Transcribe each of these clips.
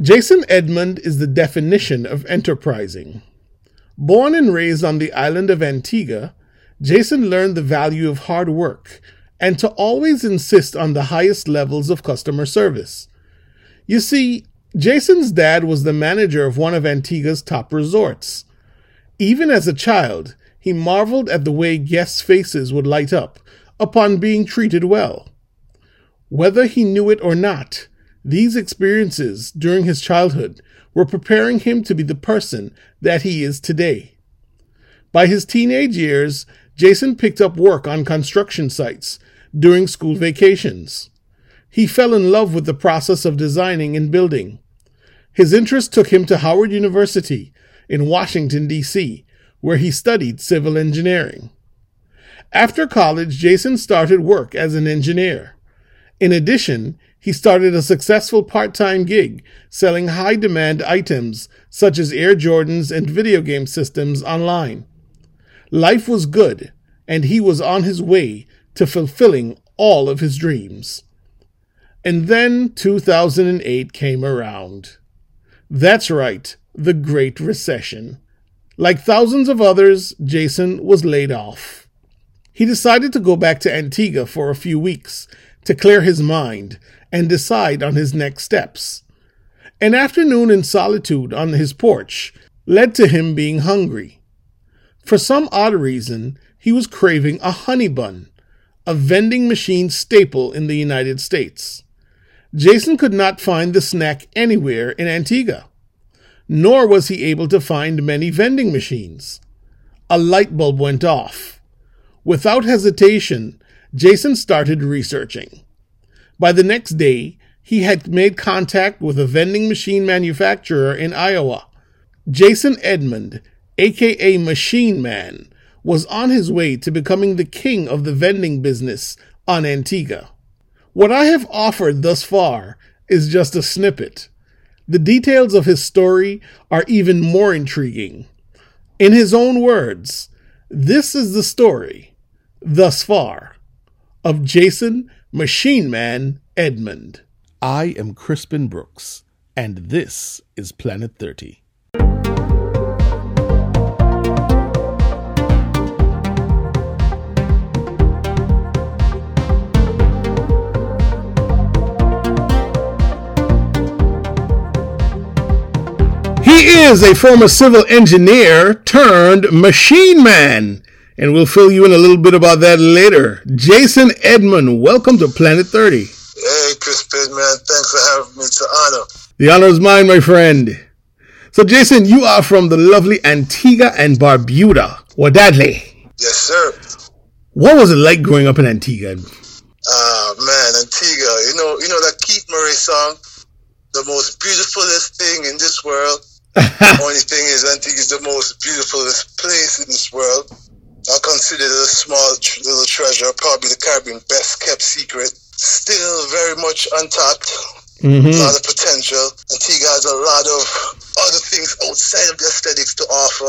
Jason Edmund is the definition of enterprising. Born and raised on the island of Antigua, Jason learned the value of hard work and to always insist on the highest levels of customer service. You see, Jason's dad was the manager of one of Antigua's top resorts. Even as a child, he marveled at the way guests' faces would light up upon being treated well. Whether he knew it or not, these experiences during his childhood were preparing him to be the person that he is today. By his teenage years, Jason picked up work on construction sites during school vacations. He fell in love with the process of designing and building. His interest took him to Howard University in Washington, D.C., where he studied civil engineering. After college, Jason started work as an engineer. In addition, he started a successful part-time gig selling high-demand items such as Air Jordans and video game systems online. Life was good, and he was on his way to fulfilling all of his dreams. And then 2008 came around. That's right, the Great Recession. Like thousands of others, Jason was laid off. He decided to go back to Antigua for a few weeks to clear his mind and decide on his next steps. An afternoon in solitude on his porch led to him being hungry. For some odd reason, he was craving a honey bun, a vending machine staple in the United States. Jason could not find the snack anywhere in Antigua, nor was he able to find many vending machines. A light bulb went off. Without hesitation, Jason started researching. By the next day, he had made contact with a vending machine manufacturer in Iowa. Jason Edmund, aka Machine Man, was on his way to becoming the king of the vending business on Antigua. What I have offered thus far is just a snippet. The details of his story are even more intriguing. In his own words, this is the story, thus far, of Jason Machine Man Edmund. I am Crispin Brooks, and this is Planet 30. He is a former civil engineer turned machine man, and we'll fill you in a little bit about that later. Jason Edmund, welcome to Planet 30. Hey, Crispin, man. Thanks for having me. It's an honor. The honor is mine, my friend. So, Jason, you are from the lovely Antigua and Barbuda, or Dadley. Yes, sir. What was it like growing up in Antigua? Antigua. You know that Keith Murray song, the most beautifulest thing in this world? Only thing is, Antigua is the most beautifulest place in this world. I consider it a small little treasure, probably the Caribbean best kept secret. Still very much untapped. Mm-hmm. A lot of potential. Antigua has a lot of other things outside of the aesthetics to offer,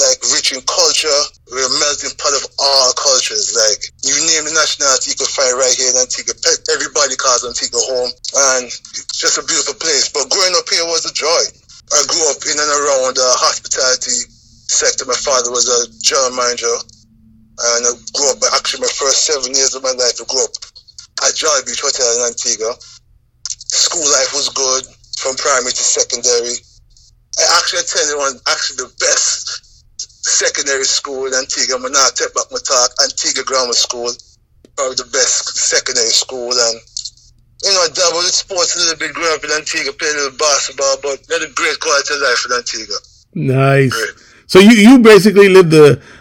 like rich in culture. We're a melting pot of all cultures. Like, you name the nationality, you can find right here in Antigua. Everybody calls Antigua home, and it's just a beautiful place. But growing up here was a joy. I grew up in and around hospitality sector. My father was a general manager, and I grew up, actually my first 7 years of my life, I grew up at Jolly Beach Hotel in Antigua. School life was good, from primary to secondary. I actually attended the best secondary school in Antigua. I'm not take back my talk, Antigua Grammar School, probably the best secondary school. And I dabbled in sports a little bit, grew up in Antigua, played a little basketball, but had a great quality of life in Antigua. Nice. Great. So you basically lived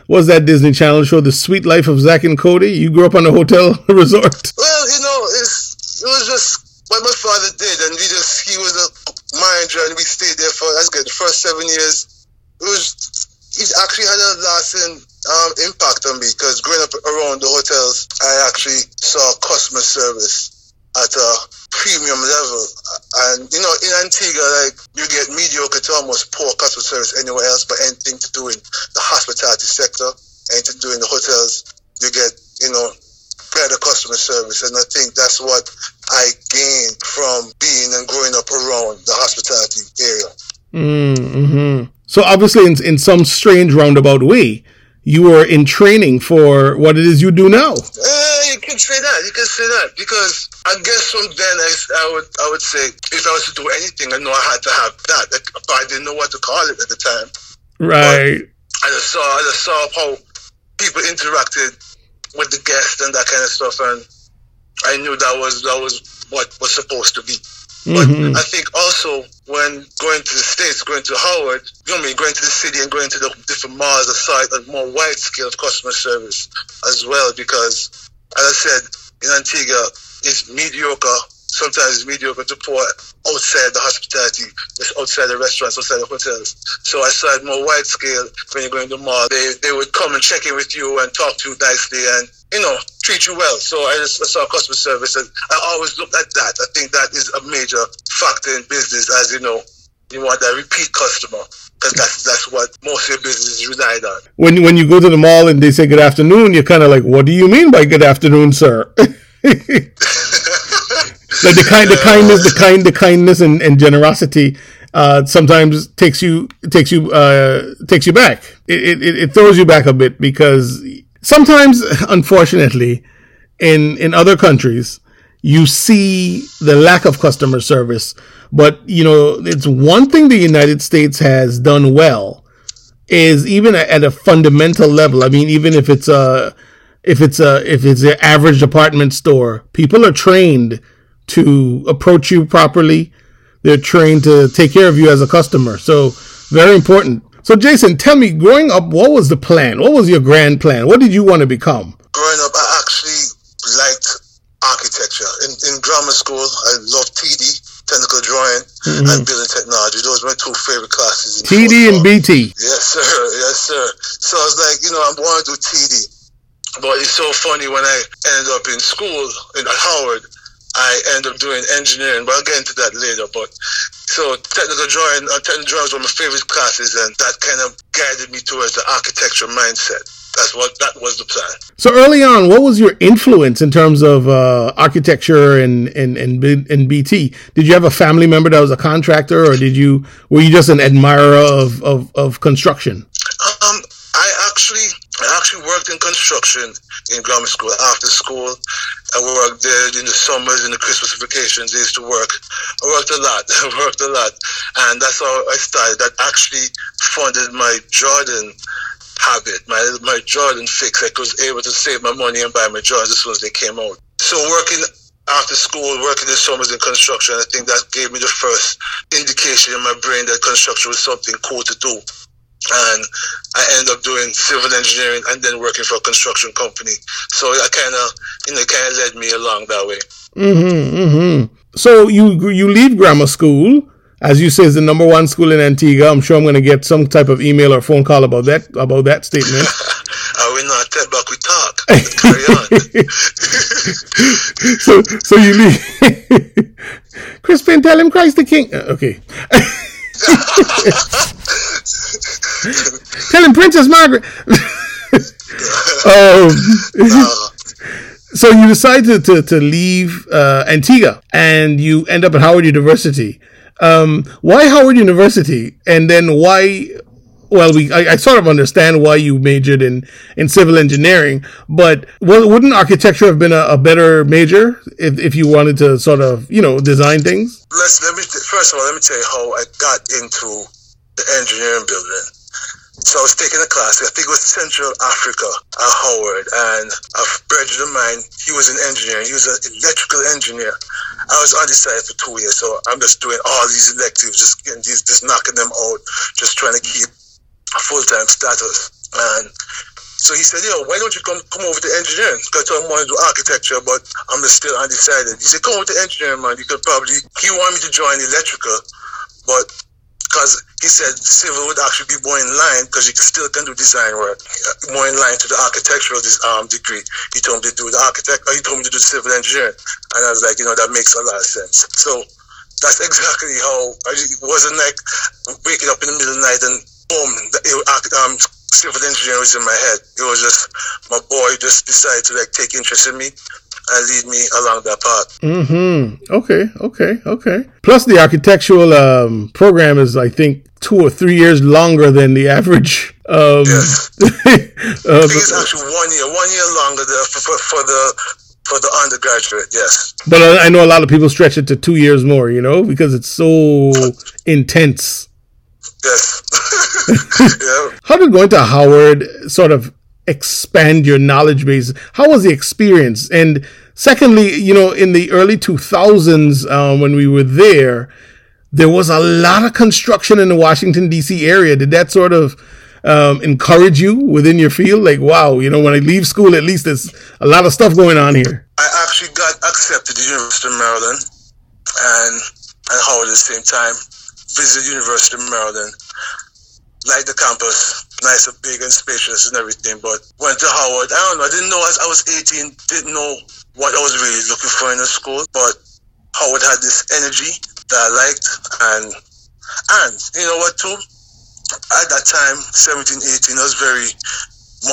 what's that Disney Channel show, The Suite Life of Zack and Cody? You grew up on a hotel resort? Well, it was just what my father did, and he was a manager, and we stayed there for, that's good, the first 7 years. He actually had a lasting impact on me, because growing up around the hotels, I actually saw customer service at a premium level. And in Antigua, like, you get mediocre to almost poor customer service anywhere else, but anything to do in the hospitality sector, anything to do in the hotels, you get better customer service. And I think that's what I gained from being and growing up around the hospitality area. Mm-hmm. So obviously in some strange roundabout way, you were in training for what it is you do now. You can say that. Because I guess from then I would say if I was to do anything, I know I had to have that. But I didn't know what to call it at the time. Right. But I just saw how people interacted with the guests and that kind of stuff, and I knew that was what was supposed to be. Mm-hmm. But I think also when going to the States, going to Howard, you know, going to the city and going to the different malls, I saw a more wide scale of customer service as well, because as I said, in Antigua, it's sometimes mediocre to poor outside the hospitality, outside the restaurants, outside the hotels. So I saw it more wide scale. When you're going to the mall, they would come and check in with you and talk to you nicely and, you know, treat you well. So I saw customer service, and I always looked at that. I think that is a major factor in business, as you know. You want that repeat customer, because that's what most of your businesses relied on. When you go to the mall and they say good afternoon, you're kind of like, what do you mean by good afternoon, sir? Like the kindness and generosity sometimes takes you back. It throws you back a bit, because sometimes, unfortunately, in other countries, you see the lack of customer service. But you know, it's one thing the United States has done well is even at a fundamental level. I mean, even if it's your average department store, people are trained to approach you properly. They're trained to take care of you as a customer. So very important. So Jason, tell me, growing up, what was the plan? What was your grand plan? What did you want to become? Growing up, I actually liked architecture. In grammar school, I loved TD, technical drawing, mm-hmm. and building technology. Those were my two favorite classes. TD and BT. Yes, sir. So I was like, you know, I want to do TD. But it's so funny, when I ended up in school at Howard, I ended up doing engineering, but I'll get into that later. But so technical drawings were my favorite classes, and that kind of guided me towards the architecture mindset. That was the plan. So early on, what was your influence in terms of architecture and BT? Did you have a family member that was a contractor, or were you just an admirer of construction? I actually worked in construction in grammar school. After school, I worked there in the summers, in the Christmas vacations. I used to work. I worked a lot. And that's how I started. That actually funded my Jordan habit, my Jordan fix. I was able to save my money and buy my Jordans as soon as they came out. So working after school, working in summers in construction, I think that gave me the first indication in my brain that construction was something cool to do. And I ended up doing civil engineering and then working for a construction company. So that kind of led me along that way. Mm-hmm, mm-hmm. So you leave grammar school, as you say, is the number one school in Antigua. I'm sure I'm going to get some type of email or phone call about that statement. We're not that back, we talk. Carry on. so you leave. Crispin, tell him Christ the King. Okay. Tell him Princess Margaret. So you decide to leave Antigua, and you end up at Howard University. Why Howard University? And then why? Well, I sort of understand why you majored in civil engineering, but wouldn't architecture have been a better major if you wanted to sort of, you know, design things? First of all, let me tell you how I got into the engineering building. So I was taking a class, I think it was Central Africa at Howard, and a brother of mine, he was an engineer, he was an electrical engineer. I was undecided for 2 years, so I'm just doing all these electives, just getting these, just knocking them out, just trying to keep a full-time status. And so he said, yo, why don't you come over to engineering? Because I want to do architecture, but I'm just still undecided. He said, come over to engineering, man, you could probably, he wanted me to join electrical, but because he said civil would actually be more in line, because you still can do design work, more in line to the architectural degree. He told me to do the civil engineering, and I was like, you know, that makes a lot of sense. So that's exactly how. It wasn't like waking up in the middle of the night and boom, for the engineers in my head. It was just my boy just decided to like take interest in me and lead me along that path. Mm-hmm. Okay. Plus, the architectural program is, I think, 2 or 3 years longer than the average. Yes. I think it's actually one year longer for the undergraduate, yes. But I know a lot of people stretch it to 2 years more, you know, because it's so intense. Yes. Yeah. How did going to Howard sort of expand your knowledge base? How was the experience? And secondly, you know, in the early 2000s, when we were there was a lot of construction in the Washington, D.C. area. Did that sort of encourage you within your field? Like, wow, you know, when I leave school, at least there's a lot of stuff going on here. I actually got accepted to the University of Maryland and Howard at the same time. Visited the University of Maryland. Like the campus, nice and big and spacious and everything, but went to Howard. I don't know, I didn't know, as I was 18, didn't know what I was really looking for in a school, but Howard had this energy that I liked, and you know what too? At that time, 17, 18, I was very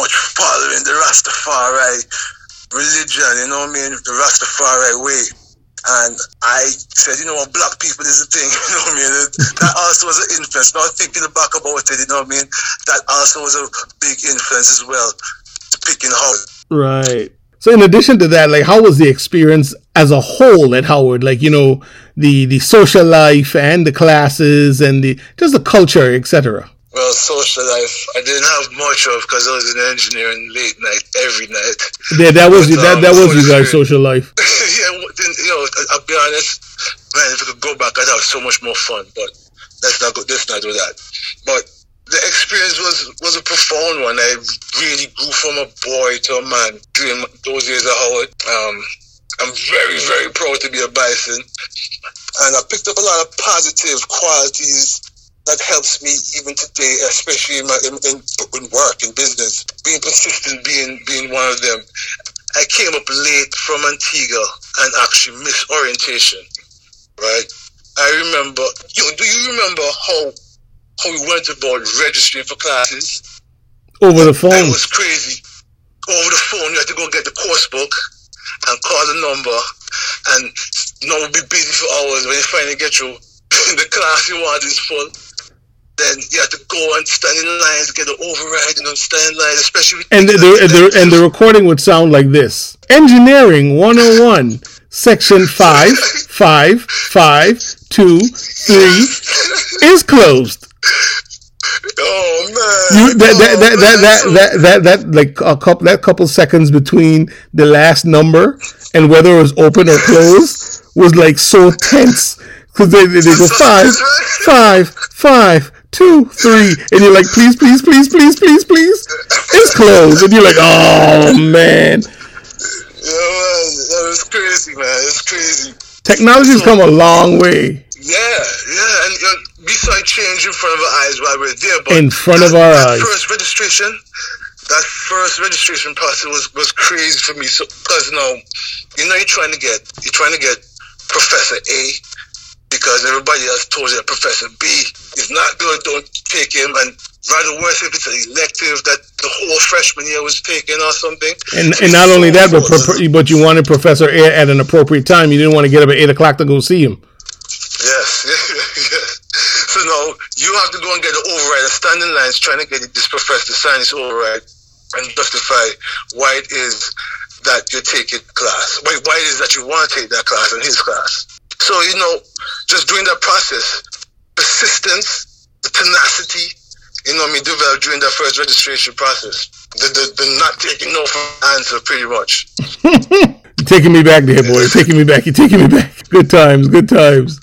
much following the Rastafari religion, you know what I mean? The Rastafari way. And I said, you know what, black people is the thing, you know what I mean? That also was an influence. Now thinking back about it, you know what I mean? That also was a big influence as well, to picking Howard. Right. So in addition to that, like, how was the experience as a whole at Howard? Like, you know, the social life and the classes and the culture, etc. Well, social life, I didn't have much of because I was in engineering late night, every night. Yeah, that was your guys' social life. Yeah, you know, I'll be honest, man, if I could go back, I'd have so much more fun, but let's not do that. But the experience was a profound one. I really grew from a boy to a man during those years at Howard. I'm very, very proud to be a Bison, and I picked up a lot of positive qualities that helps me even today, especially in work, in business. Being persistent, being one of them. I came up late from Antigua and actually missed orientation, right? I remember, do you remember how we went about registering for classes? Over the phone. It was crazy. Over the phone, you had to go get the course book and call the number, and you know, we'll be busy for hours. When you finally get through, the class you want is full. Then you have to go and stand in lines, get an override, and stand in lines, especially. And the recording would sound like this: Engineering 101, Section 5, 5, 5, 2, 3 is closed. Oh man! That couple seconds between the last number and whether it was open or closed was like so tense because they go 5, 5, 5. 2, 3, and you're like, please, it's closed, and you're like, oh man, that was crazy, man. It's crazy. Technology's come a long way. Yeah, and we saw it change in front of our eyes while we're there. But in front of our eyes, that first registration process was crazy for me. So, because now, you know, you're trying to get Professor A, because everybody else told you that Professor B is not good, don't take him, and rather worse if it's an elective that the whole freshman year was taken or something. And not only that, but you wanted Professor A at an appropriate time. You didn't want to get up at 8 o'clock to go see him. Yes. So now you have to go and get an override and stand in lines trying to get this professor to sign this override and justify why it is that you're taking class. Why it is that you want to take that class and his class. So, you know, just during that process, persistence, the tenacity, you know what I mean, developed during that first registration process. The not taking no for an answer, pretty much. Taking me back there, boy. You're taking me back. Good times.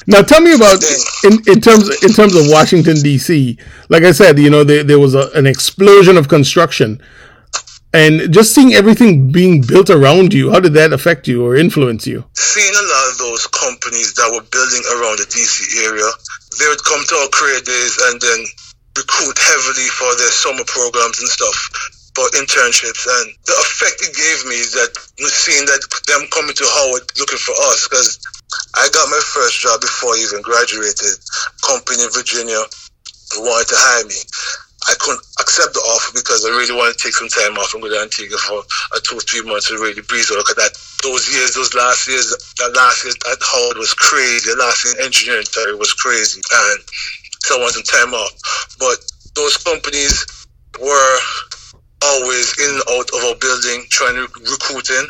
Now, tell me about, in terms of Washington, D.C., like I said, you know, there was an explosion of construction. And just seeing everything being built around you, how did that affect you or influence you? Seeing a lot of those companies that were building around the D.C. area, they would come to our career days and then recruit heavily for their summer programs and stuff, for internships. And the effect it gave me is that seeing that them coming to Howard looking for us, because I got my first job before I even graduated. Company in Virginia wanted to hire me. I couldn't accept the offer because I really wanted to take some time off and go to Antigua for 2 or 3 months to really breeze over. Because that last year at Howard was crazy. The last year in engineering study was crazy, and so I wanted some time off. But those companies were always in and out of our building trying to recruit in,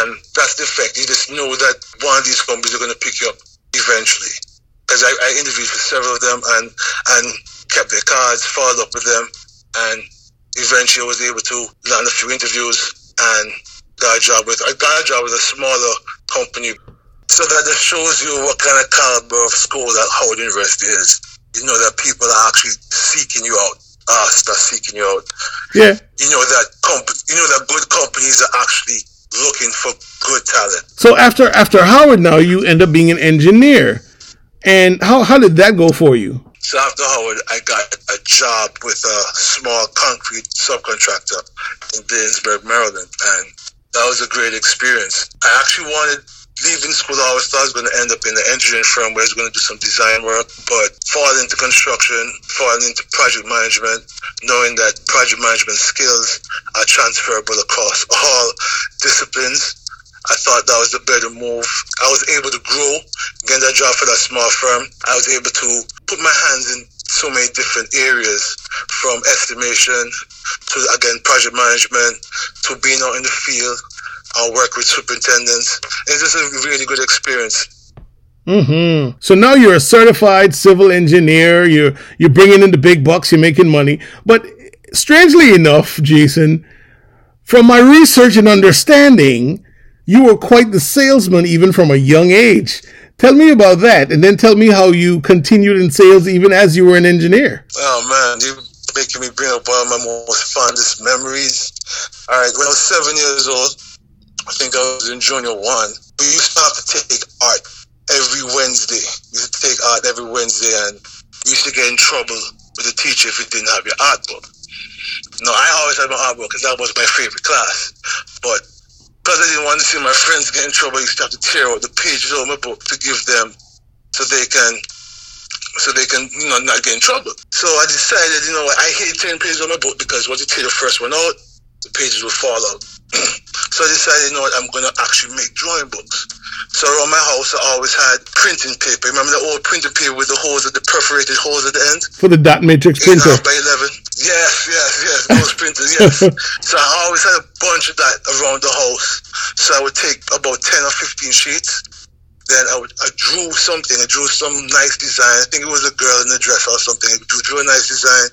and that's the fact. You just know that one of these companies are going to pick you up eventually. Because I interviewed with several of them and kept their cards, followed up with them, and eventually I was able to land a few interviews and got a job with a smaller company. So that just shows you what kind of caliber of school that Howard University is. You know that people are actually seeking you out. Yeah. You know that good companies are actually looking for good talent. So after Howard, now you end up being an engineer, and how did that go for you? So after Howard, I got a job with a small concrete subcontractor in Dansburg, Maryland, and that was a great experience. I actually wanted. Leaving school, I always thought I was going to end up in the engineering firm where I was going to do some design work, but falling into construction, falling into project management, knowing that project management skills are transferable across all disciplines, I thought that was the better move. I was able to grow, get that job for that small firm. I was able to put my hands in so many different areas, from estimation to, again, project management, to being out in the field. I'll work with superintendents. It's just a really good experience. Mm-hmm. So now you're a certified civil engineer. You're bringing in the big bucks. You're making money. But strangely enough, Jason, from my research and understanding, you were quite the salesman even from a young age. Tell me about that, and then tell me how you continued in sales even as you were an engineer. Oh, man, you're making me bring up one of my most fondest memories. All right, when I was 7 years old, I think I was in junior one. We used to have to take art every Wednesday. And we used to get in trouble with the teacher if we didn't have your art book. No, I always had my art book because that was my favorite class. But because I didn't want to see my friends get in trouble, I used to have to tear out the pages of my book to give them so they can not get in trouble. So I decided, I hate tearing pages of my book because once you tear the first one out, the pages will fall out. So I decided, I'm going to actually make drawing books. So around my house, I always had printing paper. Remember the old printing paper with the perforated holes at the end? For the dot matrix printer. 8.5 by 11. Yes. Those printers, yes. So I always had a bunch of that around the house. So I would take about 10 or 15 sheets. Then I drew some nice design. I think it was a girl in a dress or something. I drew a nice design.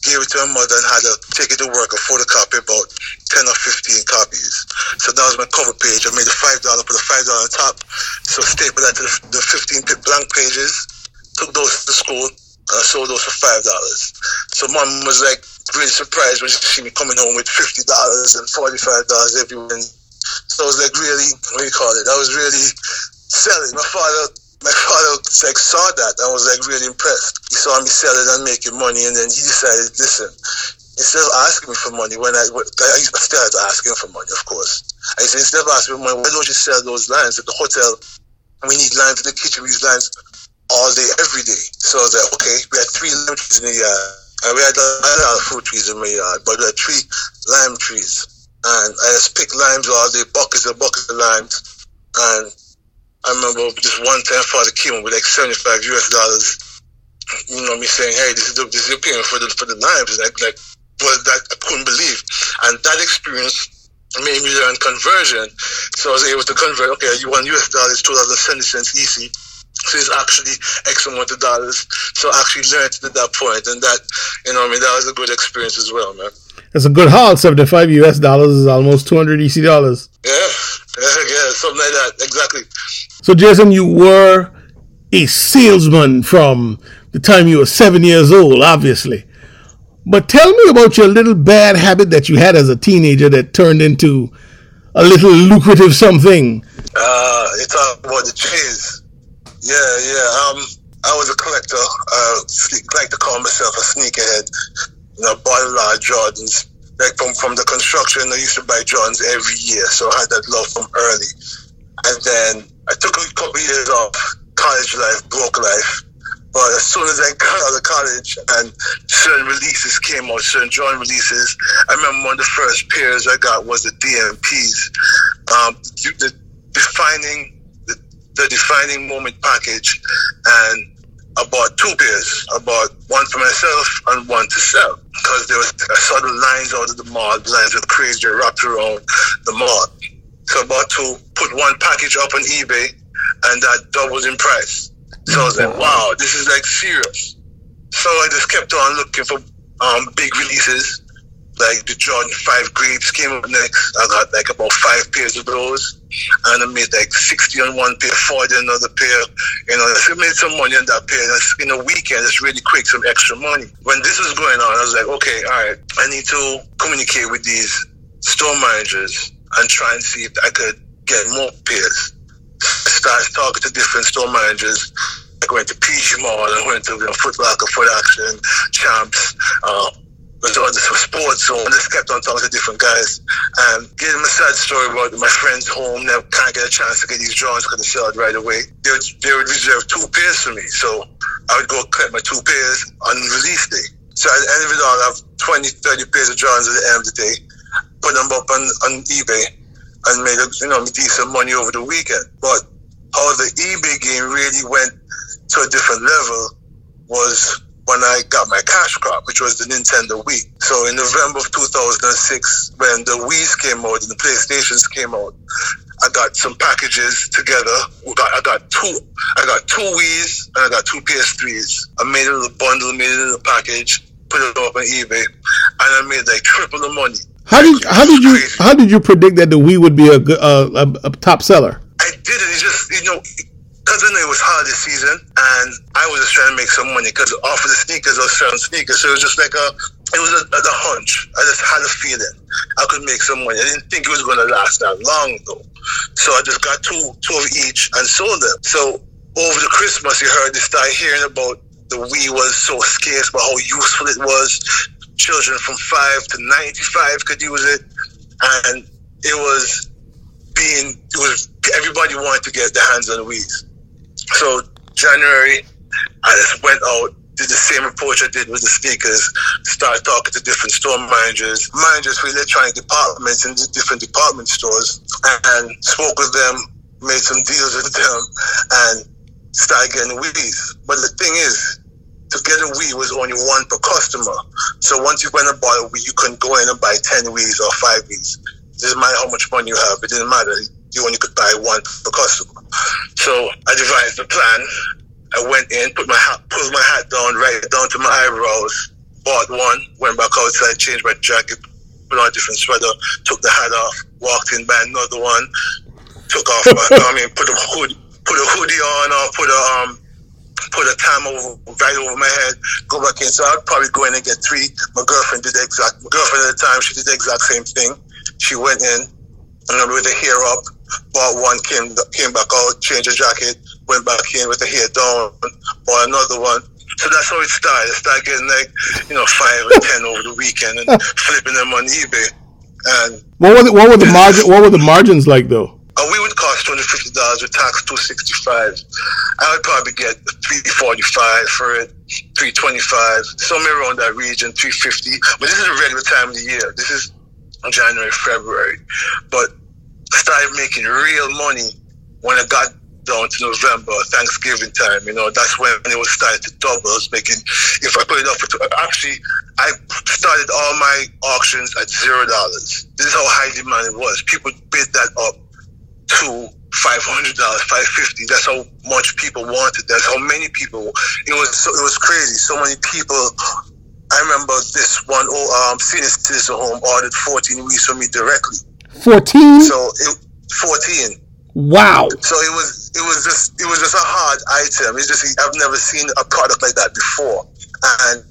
Gave it to her mother and had her take it to work and photocopy about 10 or 15 copies. So that was my cover page. I made a $5, put a $5 on top. So stapled that to the 15 blank pages, took those to school, and I sold those for $5. So mom was really surprised when she see me coming home with $50 and $45 every Wednesday. So I was I was really selling. My father saw that and was really impressed. He saw me selling and making money, and then he decided, listen, instead of asking me for money, I still had to ask him for money, of course. I said, instead of asking me for money, why don't you sell those lines at the hotel? We need lines in the kitchen, we use lines all day, every day. So I was okay, we had 3 lime trees in the yard. And we had a lot of fruit trees in my yard, but we had 3 lime trees. And I just picked limes all day, buckets and buckets of limes. And I remember just one time Father came up with $75, me saying, hey, this is your payment for the limes. That I couldn't believe. And that experience made me learn conversion. So I was able to convert, you want $1, $2.70 easy. So it's actually X amount of dollars. So I actually learned at that point, and that, that was a good experience as well, man. That's a good haul. $75 is almost $200 EC. Yeah, something like that. Exactly. So, Jason, you were a salesman from the time you were 7 years old, obviously. But tell me about your little bad habit that you had as a teenager that turned into a little lucrative something. You talk about the cheese. Yeah. I was a collector. I like to call myself a sneakerhead. I bought a lot of Jordans. From the construction, I used to buy Jordans every year. So I had that love from early. And then I took a couple years off, college life, broke life. But as soon as I got out of college and certain releases came out, certain drawing releases, I remember one of the first pairs I got was the DMPs. The defining moment package, and I bought two pairs. I bought one for myself and one to sell, because there was, I saw the lines out of the mall, the lines were crazy, wrapped around the mall. So I bought two, put one package up on eBay, and that doubled in price. So I was like, wow, this is like serious. So I just kept on looking for big releases, like the Jordan 5 Grapes came up next. I got like about 5 pairs of those, and I made like 60 on one pair, 40 on another pair. You know, so I made some money on that pair, and in a weekend, it's really quick, some extra money. When this was going on, I was like, okay, all right, I need to communicate with these store managers and try and see if I could get more pairs. Started talking to different store managers. I went to PG Mall, I went to Foot Locker, Foot Action, Champs, was on the Sports Zone. I just kept on talking to different guys and gave them a sad story about my friend's home. They can't get a chance to get these drawings because they sell it right away. They would reserve 2 pairs for me, so I would go collect my 2 pairs on release day. So at the end of it all, I have 20-30 pairs of drawings at the end of the day, put them up on eBay, and made decent money over the weekend. But how the eBay game really went to a different level was when I got my cash crop, which was the Nintendo Wii. So in November of 2006, when the Wiis came out and the PlayStations came out, I got some packages together. I got two Wiis and I got 2 PS3s. I made a little bundle, made a little package, put it up on eBay, and I made like triple the money. How did you predict that the Wii would be a top seller? I didn't. It's just, because I knew it was holiday season, and I was just trying to make some money, because off of the sneakers, I was selling sneakers, so it was just like a hunch. I just had a feeling I could make some money. I didn't think it was going to last that long, though. So I just got two of each and sold them. So over the Christmas, you heard, they started hearing about the Wii was so scarce, but how useful it was. Children from 5 to 95 could use it, and everybody wanted to get their hands on the Wiis. So January, I just went out, did the same approach I did with the sneakers, started talking to different store managers for electronic departments in different department stores, and spoke with them, made some deals with them, and started getting Wiis. But the thing is, to get a Wii was only one per customer. So once you went and bought a Wii, you couldn't go in and buy 10 Wiis or 5 Wiis. It didn't matter how much money you have. It didn't matter. You only could buy one per customer. So I devised a plan. I went in, pulled my hat down, right down to my eyebrows, bought one, went back outside, changed my jacket, put on a different sweater, took the hat off, walked in, by another one, took off put a hoodie on, or put a time right over my head, go back in. So I'd probably go in and get 3. My girlfriend at the time, she did the exact same thing. She went in, and I with her hair up, bought one, came back out, changed her jacket, went back in with the hair down, bought another one. So that's how it started. I started getting 5 or 10 over the weekend and flipping them on eBay. And what were the margins like though? We would cost $250 with tax, $265. I would probably get $345 for it, $325, somewhere around that region, $350. But this is a regular time of the year. This is January, February. But I started making real money when I got down to November, Thanksgiving time. That's when it was starting to double. I was making, if I put it up, I started all my auctions at $0. This is how high demand it was. People bid that up to $500, $550. That's how much people wanted. That's how many people. It was crazy. So many people. I remember this one. Senior Citizen Home ordered 14 Wiis from me directly. 14. So 14. Wow. So it was just a hard item. It's just, I've never seen a product like that before. And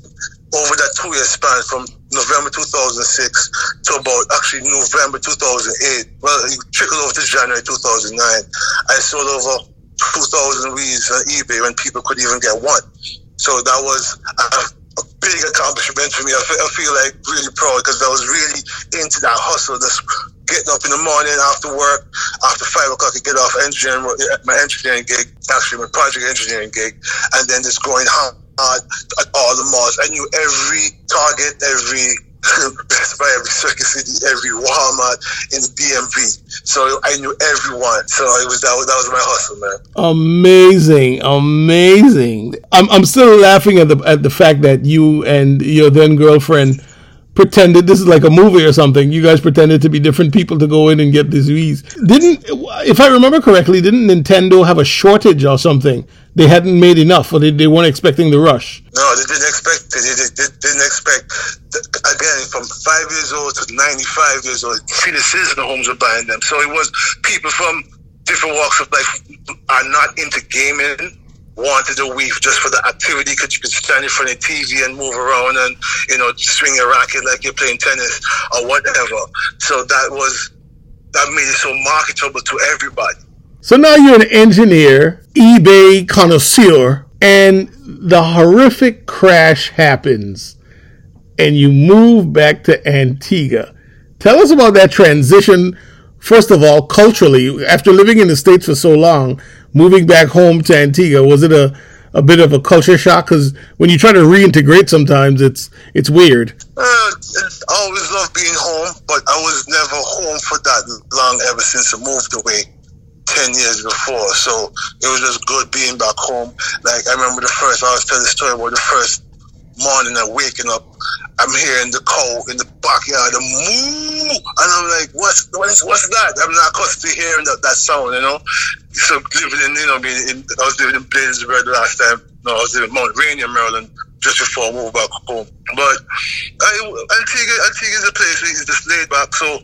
over that 2-year span, from November 2006 to about November 2008, it trickled over to January 2009. I sold over 2,000 Wiis on eBay when people could even get one. So that was a big accomplishment for me. I feel really proud, because I was really into that hustle, just getting up in the morning after work, after 5 o'clock, I get off engineering, my engineering gig, actually my project engineering gig, and then just going home at all the malls. I knew every Target, every Best Buy, every Circuit City, every Walmart in the DMV. So I knew everyone. So it was that was my hustle, man. Amazing. I'm still laughing at the fact that you and your then girlfriend pretended this is like a movie or something. You guys pretended to be different people to go in and get these Wii's. If I remember correctly, didn't Nintendo have a shortage or something? They hadn't made enough, or they weren't expecting the rush. No, they didn't expect it. They didn't expect. Again, from 5 years old to 95 years old, fetuses in the homes were buying them. So it was people from different walks of life are not into gaming, wanted a Wii just for the activity, because you could stand in front of the TV and move around and, swing a racket like you're playing tennis or whatever. So that made it so marketable to everybody. So now you're an engineer, eBay connoisseur, and the horrific crash happens, and you move back to Antigua. Tell us about that transition, first of all, culturally. After living in the States for so long, moving back home to Antigua, was it a bit of a culture shock? Because when you try to reintegrate sometimes, it's weird. I always loved being home, but I was never home for that long ever since I moved away 10 years before. So it was just good being back home. Like, I remember I always tell the story about the first morning I'm waking up, I'm hearing the cow in the backyard, the moo, and I'm like, what's that? I'm not accustomed to hearing that sound, So living I was living in Dansburg last time. No, I was living in Mount Rainier, Maryland, just before I moved back home. But Antigua is a place where it's just laid back. So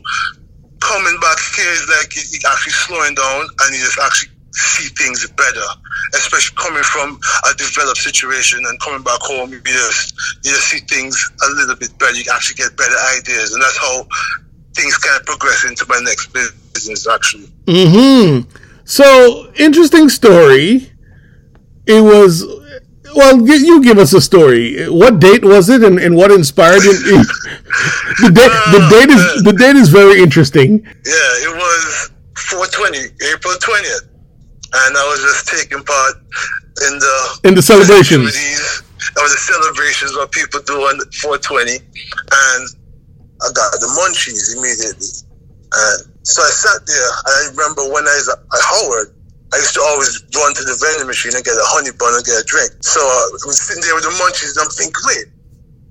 coming back here is like you're actually slowing down, and you just actually see things better, especially coming from a developed situation and coming back home, you just see things a little bit better. You actually get better ideas, and that's how things kind of progress into my next business, actually. Mm-hmm. So, interesting story. It was, you give us a story. What date was it, and what inspired it? The date is very interesting. Yeah, it was April 20th. And I was just taking part in the celebrations. That was the celebrations what people do on 420, and I got the munchies immediately. And so I sat there, and I remember when I was at Howard, I used to always run to the vending machine and get a honey bun and get a drink. So I was sitting there with the munchies, and I'm thinking, wait,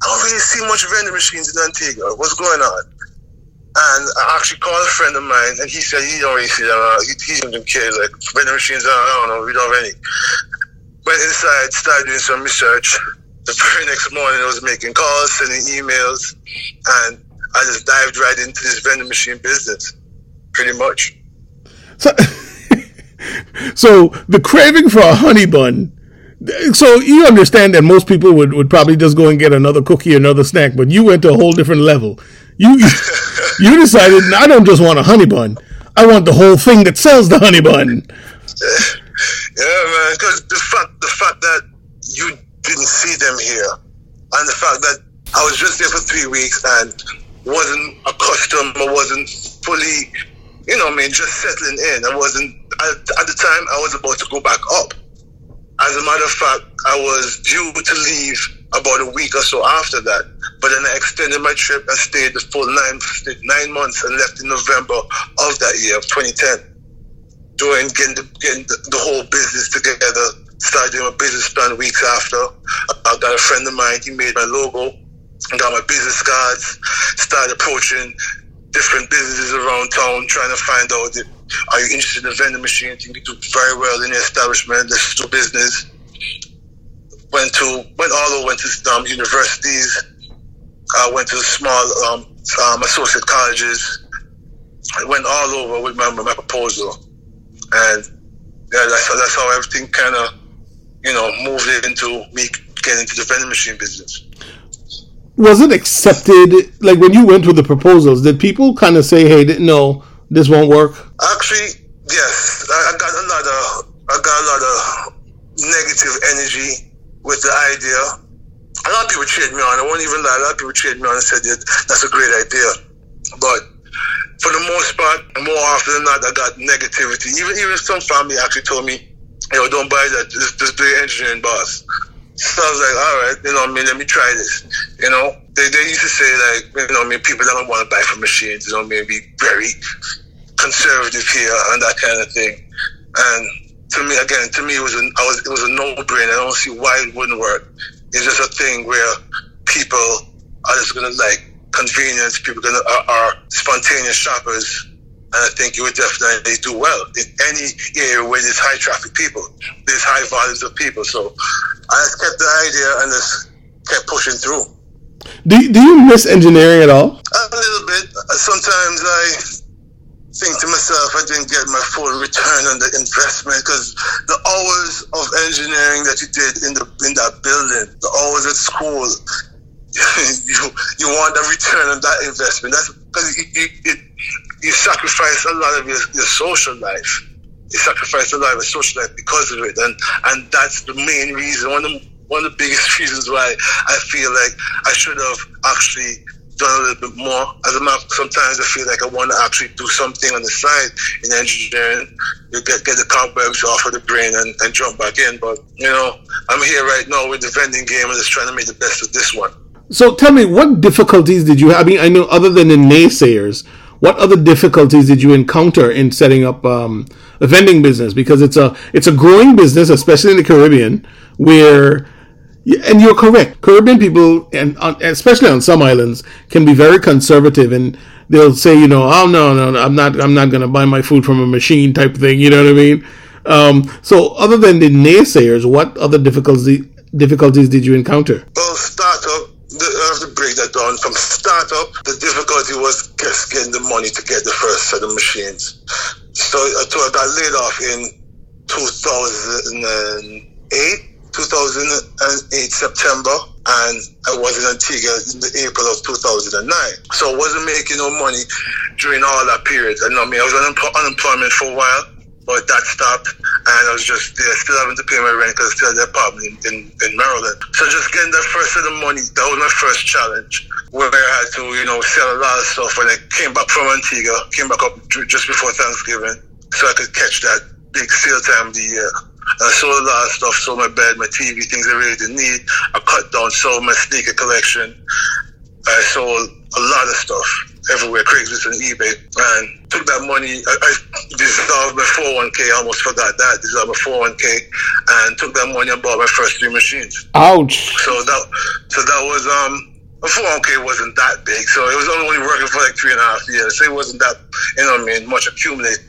I don't really see much vending machines in Antigua. What's going on? And I actually called a friend of mine, and he said he don't really see them. He doesn't care. Like, vending machines, I don't know, we don't have any. Went inside, started doing some research. The very next morning, I was making calls, sending emails, and I just dived right into this vending machine business, pretty much. So the craving for a honey bun. So you understand that most people would probably just go and get another cookie, another snack, but you went to a whole different level. You decided, I don't just want a honey bun. I want the whole thing that sells the honey bun. Yeah, man, because the fact that you didn't see them here, and the fact that I was just there for 3 weeks and wasn't accustomed, I wasn't fully, just settling in. At the time, I was about to go back up. As a matter of fact, I was due to leave about a week or so after that. But then I extended my trip and stayed the full 9 months and left in November of that year, of 2010. Getting the whole business together, started doing my business plan weeks after. I got a friend of mine, he made my logo, I got my business cards, started approaching different businesses around town, trying to find out, are you interested in the vending machine? I think you do very well in the establishment, let's do business. Went to universities. I went to small associate colleges. I went all over with my proposal, and yeah, that's how everything kind of moved into me getting into the vending machine business. Was it accepted? Like, when you went with the proposals, did people kind of say, "Hey, no, this won't work"? Actually, yes. I got a lot of negative energy with the idea. A lot of people cheered me on. I won't even lie. A lot of people cheered me on and said, yeah, that's a great idea. But for the most part, more often than not, I got negativity. Even some family actually told me, you know, don't buy that, just do your engineering, boss. So I was like, all right, you know what I mean, let me try this. You know, they used to say, like, you know what I mean, people that don't want to buy from machines, you know what I mean, be very conservative here and that kind of thing. And to me, it was a no-brainer. I don't see why it wouldn't work. It's just a thing where people are just going to like convenience, people are spontaneous shoppers, and I think you would definitely do well in any area where there's high traffic people, there's high volumes of people. So I just kept the idea and just kept pushing through. Do you miss engineering at all? A little bit. Sometimes I think to myself, I didn't get my full return on the investment, because the hours of engineering that you did in that building, the hours at school, you want a return on that investment. That's because you sacrifice a lot of your social life. You sacrifice a lot of your social life because of it, and that's the main reason. One of the biggest reasons why I feel like I should have actually done a little bit more. As a matter, sometimes I feel like I want to actually do something on the side in engineering. You get the cobwebs off of the brain and jump back in. But you know, I'm here right now with the vending game and just trying to make the best of this one. So tell me, what difficulties did you have? I mean, I know other than the naysayers, what other difficulties did you encounter in setting up a vending business? Because it's a growing business, especially in the Caribbean, where, and you're correct, Caribbean people, and especially on some islands, can be very conservative, and they'll say, you know, oh, no, I'm not going to buy my food from a machine type thing, you know what I mean? So other than the naysayers, what other difficulties did you encounter? Well, startup. I have to break that down. From startup, the difficulty was just getting the money to get the first set of machines. So I got laid off in 2008 September, and I was in Antigua in the April of 2009. So I wasn't making no money during all that period. I know, I mean, I was on unemployment for a while, but that stopped, and I was just there, still having to pay my rent because I still had an apartment in Maryland. So just getting that first set of money, that was my first challenge, where I had to, you know, sell a lot of stuff. And I came back from Antigua, came back up just before Thanksgiving, so I could catch that big sale time of the year. I sold a lot of stuff, sold my bed, my TV, things I really didn't need. I cut down, sold my sneaker collection. I sold a lot of stuff everywhere, Craigslist and eBay, and took that money. I dissolved my 401k, almost forgot that, dissolved my 401k, and took that money and bought my first three machines. Ouch. So that was, my 401k wasn't that big, so it was only working for like 3.5 years, so it wasn't that, you know what I mean, much accumulated,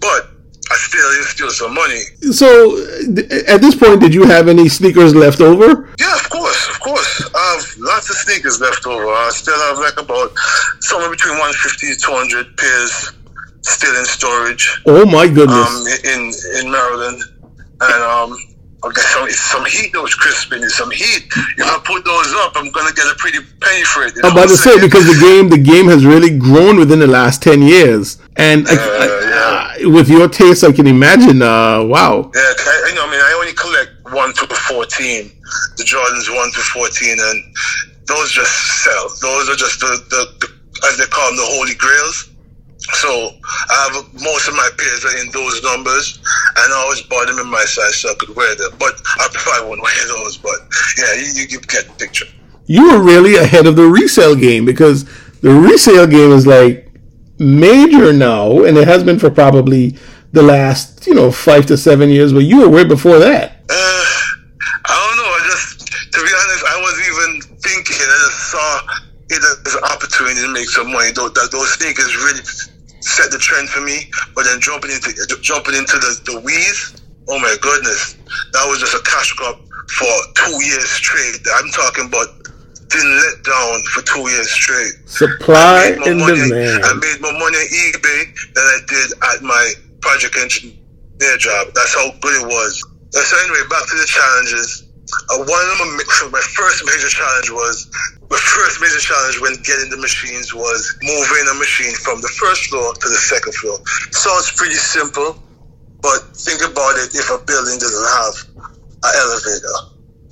but it was still some money. So, at this point, did you have any sneakers left over? Yeah, of course. I have lots of sneakers left over. I still have like about somewhere between 150 to 200 pairs still in storage. Oh my goodness! In Maryland, and I got some heat. Those Crispin is some heat. If I put those up, I'm gonna get a pretty penny for it. I'm about to say, because the game has really grown within the last 10 years, and with your taste, I can imagine. Wow. Yeah, you know, I mean, I only collect 1 through 14, the Jordans 1 through 14, and those just sell. Those are just the as they call them, the holy grails. So I have most of my pairs are in those numbers, and I always bought them in my size so I could wear them. But I probably won't wear those. But yeah, you get the picture. You were really ahead of the resale game, because the resale game is like major now, and it has been for probably the last, you know, 5 to 7 years, but you were way before that. I don't know. To be honest, I wasn't even thinking. I just saw it as an opportunity to make some money. Those sneakers really set the trend for me. But then jumping into the Wii's, oh my goodness, that was just a cash crop for 2 years straight. I'm talking about. Didn't let down for 2 years straight. Supply and demand. I made more money on eBay than I did at my project engineer job. That's how good it was. So anyway, back to the challenges. My first major challenge when getting the machines was moving a machine from the first floor to the second floor. Sounds pretty simple, but think about it if a building doesn't have an elevator.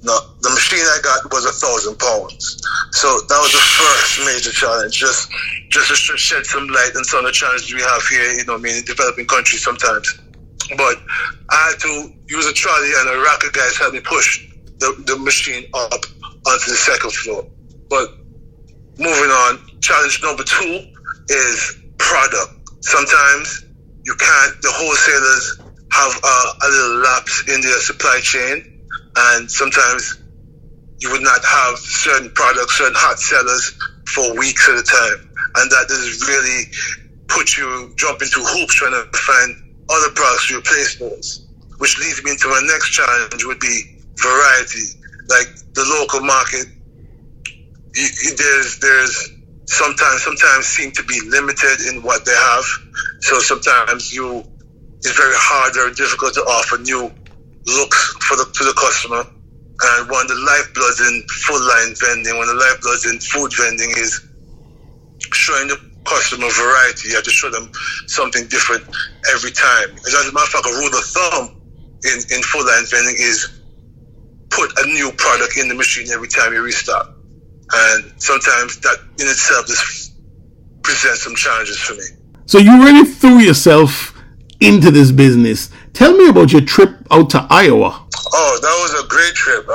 No, the machine I got was a songs and poems. So that was the first major challenge, just to shed some light on some of the challenges we have here, you know what I mean, in developing countries sometimes. But I had to use a trolley, and the rocket guys had me push the machine up onto the second floor. But moving on, challenge number 2 is product. Sometimes you can't, the wholesalers have a little lapse in their supply chain, and sometimes you would not have certain products, certain hot sellers for weeks at a time. And that does really put you, jump into hoops trying to find other products to replace those, which leads me into my next challenge would be variety. Like the local market, there's sometimes seem to be limited in what they have. So sometimes it's very hard, very difficult to offer new looks to the customer. And one of the lifebloods in full line vending, one of the lifebloods in food vending is showing the customer variety. You have to show them something different every time. As a matter of fact, a rule of thumb in full line vending is put a new product in the machine every time you restock. And sometimes that in itself just presents some challenges for me. So you really threw yourself into this business. Tell me about your trip out to Iowa. Oh, that was a great trip.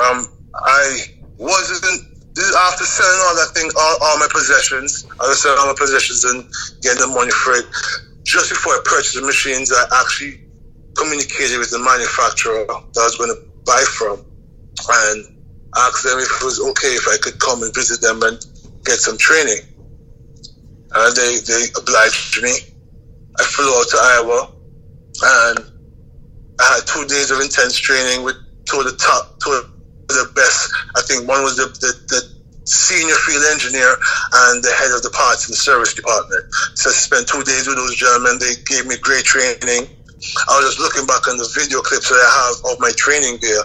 After selling all my possessions, I was selling all my possessions and getting the money for it. Just before I purchased the machines, I actually communicated with the manufacturer that I was going to buy from and asked them if it was okay if I could come and visit them and get some training. And they obliged me. I flew out to Iowa and I had 2 days of intense training with two of the best. I think one was the senior field engineer and the head of the parts and service department. So I spent 2 days with those gentlemen. They gave me great training. I was just looking back on the video clips that I have of my training there,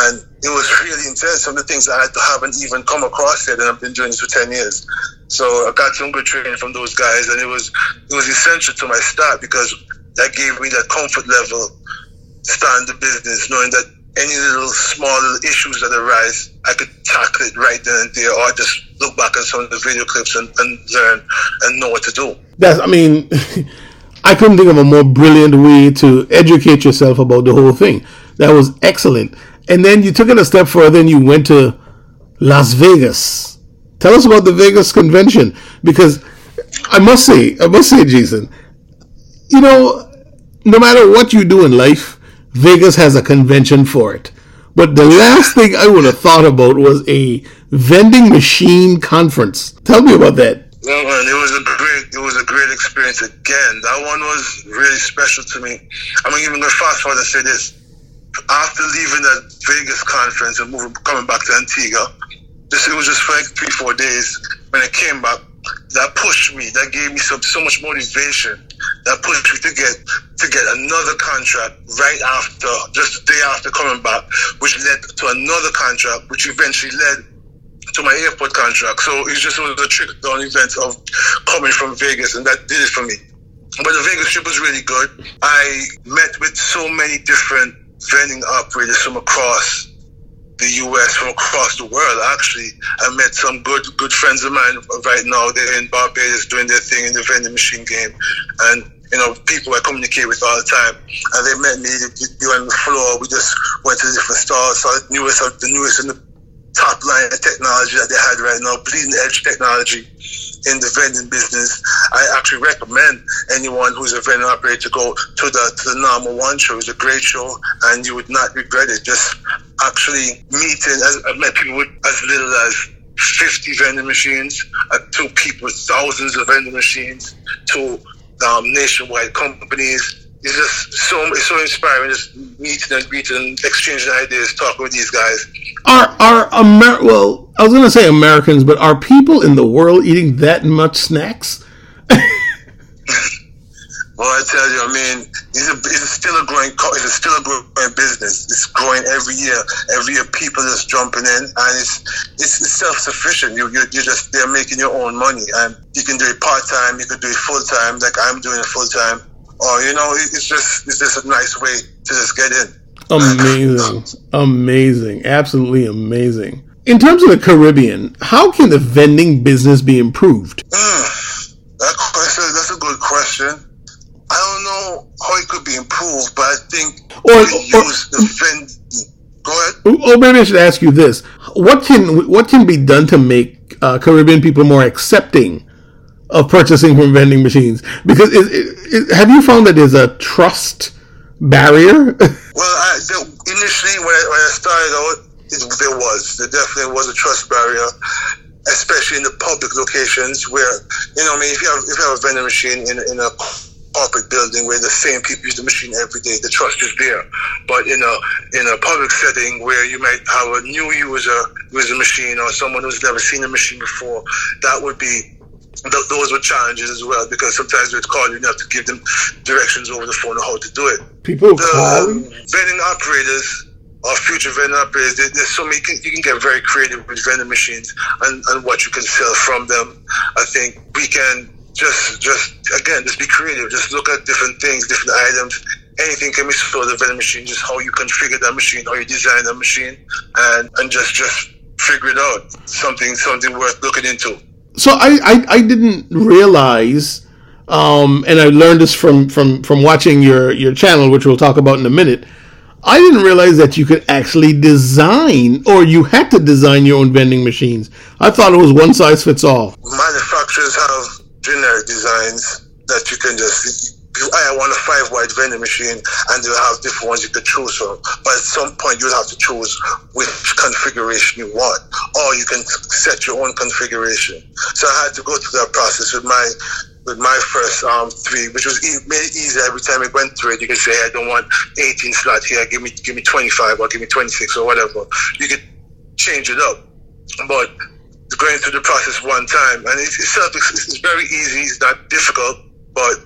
and it was really intense. Some of the things I haven't even come across yet, and I've been doing this for 10 years. So I got some good training from those guys, and it was essential to my start because that gave me that comfort level, starting the business, knowing that any little small little issues that arise, I could tackle it right then and there, or I just look back at some of the video clips and learn and know what to do. I couldn't think of a more brilliant way to educate yourself about the whole thing. That was excellent. And then you took it a step further and you went to Las Vegas. Tell us about the Vegas convention, because I must say, Jason, you know, no matter what you do in life, Vegas has a convention for it. But the last thing I would have thought about was a vending machine conference. Tell me about that. Well, man, it was a great experience again. That one was really special to me. I'm even going to fast forward and say this. After leaving the Vegas conference and coming back to Antigua, it was just for like 3-4 days. When I came back, that pushed me. That gave me so much motivation. That pushed me to get another contract right after, just the day after coming back, which led to another contract, which eventually led to my airport contract. So it just was a trickle-down event of coming from Vegas, and that did it for me. But the Vegas trip was really good. I met with so many different vending operators from across the U.S., from across the world, actually. I met some good friends of mine right now. They're in Barbados doing their thing in the vending machine game. And, you know, people I communicate with all the time. And they met me. They were on the floor. We just went to different stores, saw the newest in the top line of technology that they had right now, bleeding edge technology in the vending business. I actually recommend anyone who's a vending operator to go to the number one show. It's a great show, and you would not regret it. Just actually meeting, I've met people with as little as 50 vending machines, to people with thousands of vending machines, to nationwide companies. It's just so inspiring, just meeting and exchanging ideas, talking with these guys. I was going to say Americans, but are people in the world eating that much snacks? Well, I tell you, I mean, it's still a growing business. It's growing every year. Every year, people just jumping in, and it's self-sufficient. They're making your own money, and you can do it part-time, you can do it full-time, like I'm doing it full-time. Oh, you know, it's just a nice way to just get in. Amazing. Absolutely amazing. In terms of the Caribbean, how can the vending business be improved? That's a good question. I don't know how it could be improved, but I think use the vending. Go ahead. Oh, maybe I should ask you this: what can be done to make Caribbean people more accepting of purchasing from vending machines? Because have you found that there's a trust barrier? Well, initially when I started out, there definitely was a trust barrier, especially in the public locations where if you have a vending machine in a corporate building where the same people use the machine every day, the trust is there. But in a public setting where you might have a new user with a machine or someone who's never seen a machine before, those were challenges as well, because sometimes with calling, you have to give them directions over the phone on how to do it. Vending operators or future vending operators, there's so many. You can get very creative with vending machines and what you can sell from them. I think we can just be creative. Just look at different things, different items. Anything can be sold at a vending machine. Just how you configure that machine, how you design that machine, and just figure it out. Something worth looking into. So I didn't realize, and I learned this from watching your channel, which we'll talk about in a minute. I didn't realize that you could actually design, or you had to design your own vending machines. I thought it was one size fits all. Manufacturers have generic designs that you can just, I want a 5-wide vending machine, and they'll have different ones you could choose from. But at some point, you'll have to choose which configuration you want, or you can set your own configuration. So I had to go through that process with my first three, which was made easy every time I went through it. You could say, I don't want 18 slot here, give me 25 or give me 26 or whatever. You could change it up. But going through the process one time, and it's very easy, it's not difficult, but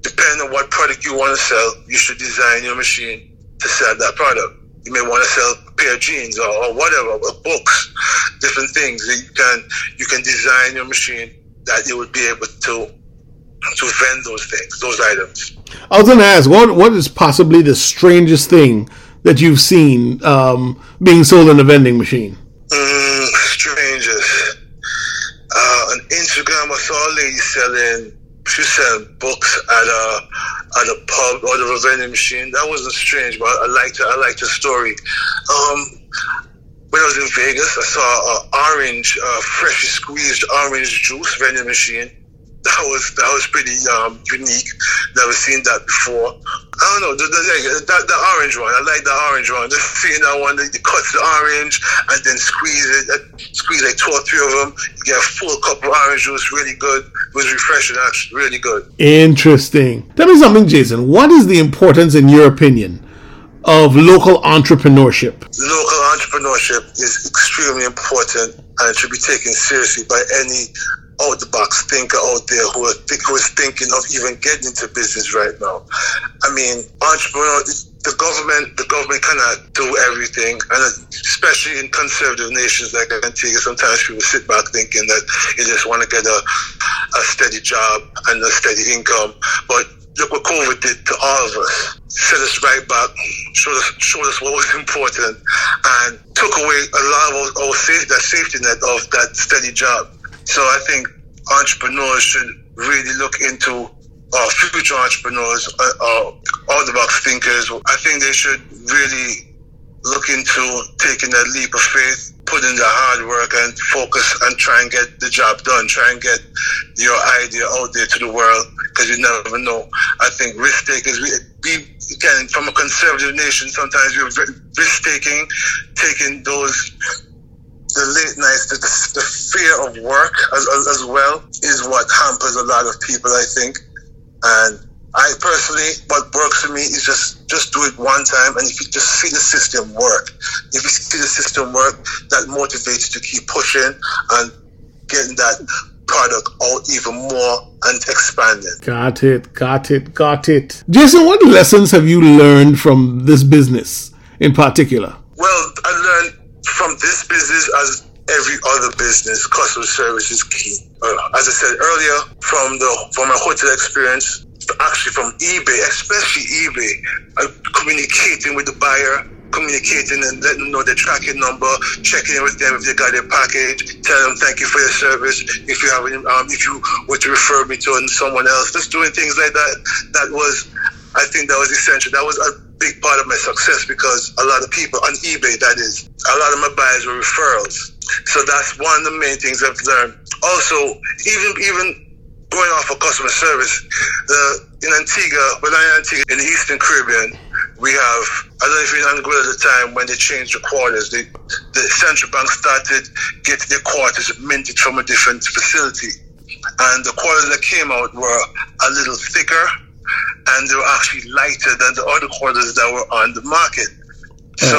depending on what product you want to sell, you should design your machine to sell that product. You may want to sell a pair of jeans or whatever, or books, different things. You can design your machine that you would be able to vend those things, those items. I was going to ask, what is possibly the strangest thing that you've seen being sold in a vending machine? Strangest. On Instagram, I saw a lady selling books at a pub or the vending machine. That wasn't strange, but I liked the story. When I was in Vegas, I saw an orange, freshly squeezed orange juice vending machine. That was pretty unique. Never seen that before. I don't know, the orange one. I like the orange one. Just seeing that one, they cut the orange and then squeeze it. Squeeze like 2 or 3 of them. You get a full cup of orange juice. Really good. It was refreshing, actually. Really good. Interesting. Tell me something, Jason. What is the importance, in your opinion, of local entrepreneurship? Local entrepreneurship is extremely important, and it should be taken seriously by any out-the-box thinker out there who is thinking of even getting into business right now. I mean, the government cannot do everything, and especially in conservative nations like Antigua, sometimes people sit back thinking that you just want to get a steady job and a steady income. But look what COVID did to all of us. Set us right back, showed us what was important, and took away a lot of our safety net of that steady job. So I think entrepreneurs should really look into future entrepreneurs, out-of-the-box thinkers. I think they should really look into taking that leap of faith, put in the hard work and focus and try and get the job done, try and get your idea out there to the world, because you never know. I think risk takers, we, again, from a conservative nation, sometimes we're risk-taking, taking those... The late nights, the fear of work as well is what hampers a lot of people, I think. And I personally, what works for me is just do it one time. And if you just see the system work, that motivates you to keep pushing and getting that product out even more and expanding. Got it. Jason, what lessons have you learned from this business in particular? Well, I learned from this business, as every other business, customer service is key. As I said earlier, from my hotel experience, actually from eBay, especially eBay, communicating with the buyer, communicating and letting them know their tracking number, checking in with them if they got their package, telling them thank you for your service, if you have, if you were to refer me to someone else. Just doing things like that, I think that was essential. That was a big part of my success, because a lot of people on eBay, that is, a lot of my buyers were referrals. So that's one of the main things I've learned. Also, even going off of customer service, in Antigua, when I'm in Antigua, in the Eastern Caribbean, we have, I don't know if you're in Angola at the time when they changed the quarters, the central bank started getting their quarters minted from a different facility. And the quarters that came out were a little thicker, and they were actually lighter than the other quarters that were on the market. Yeah. So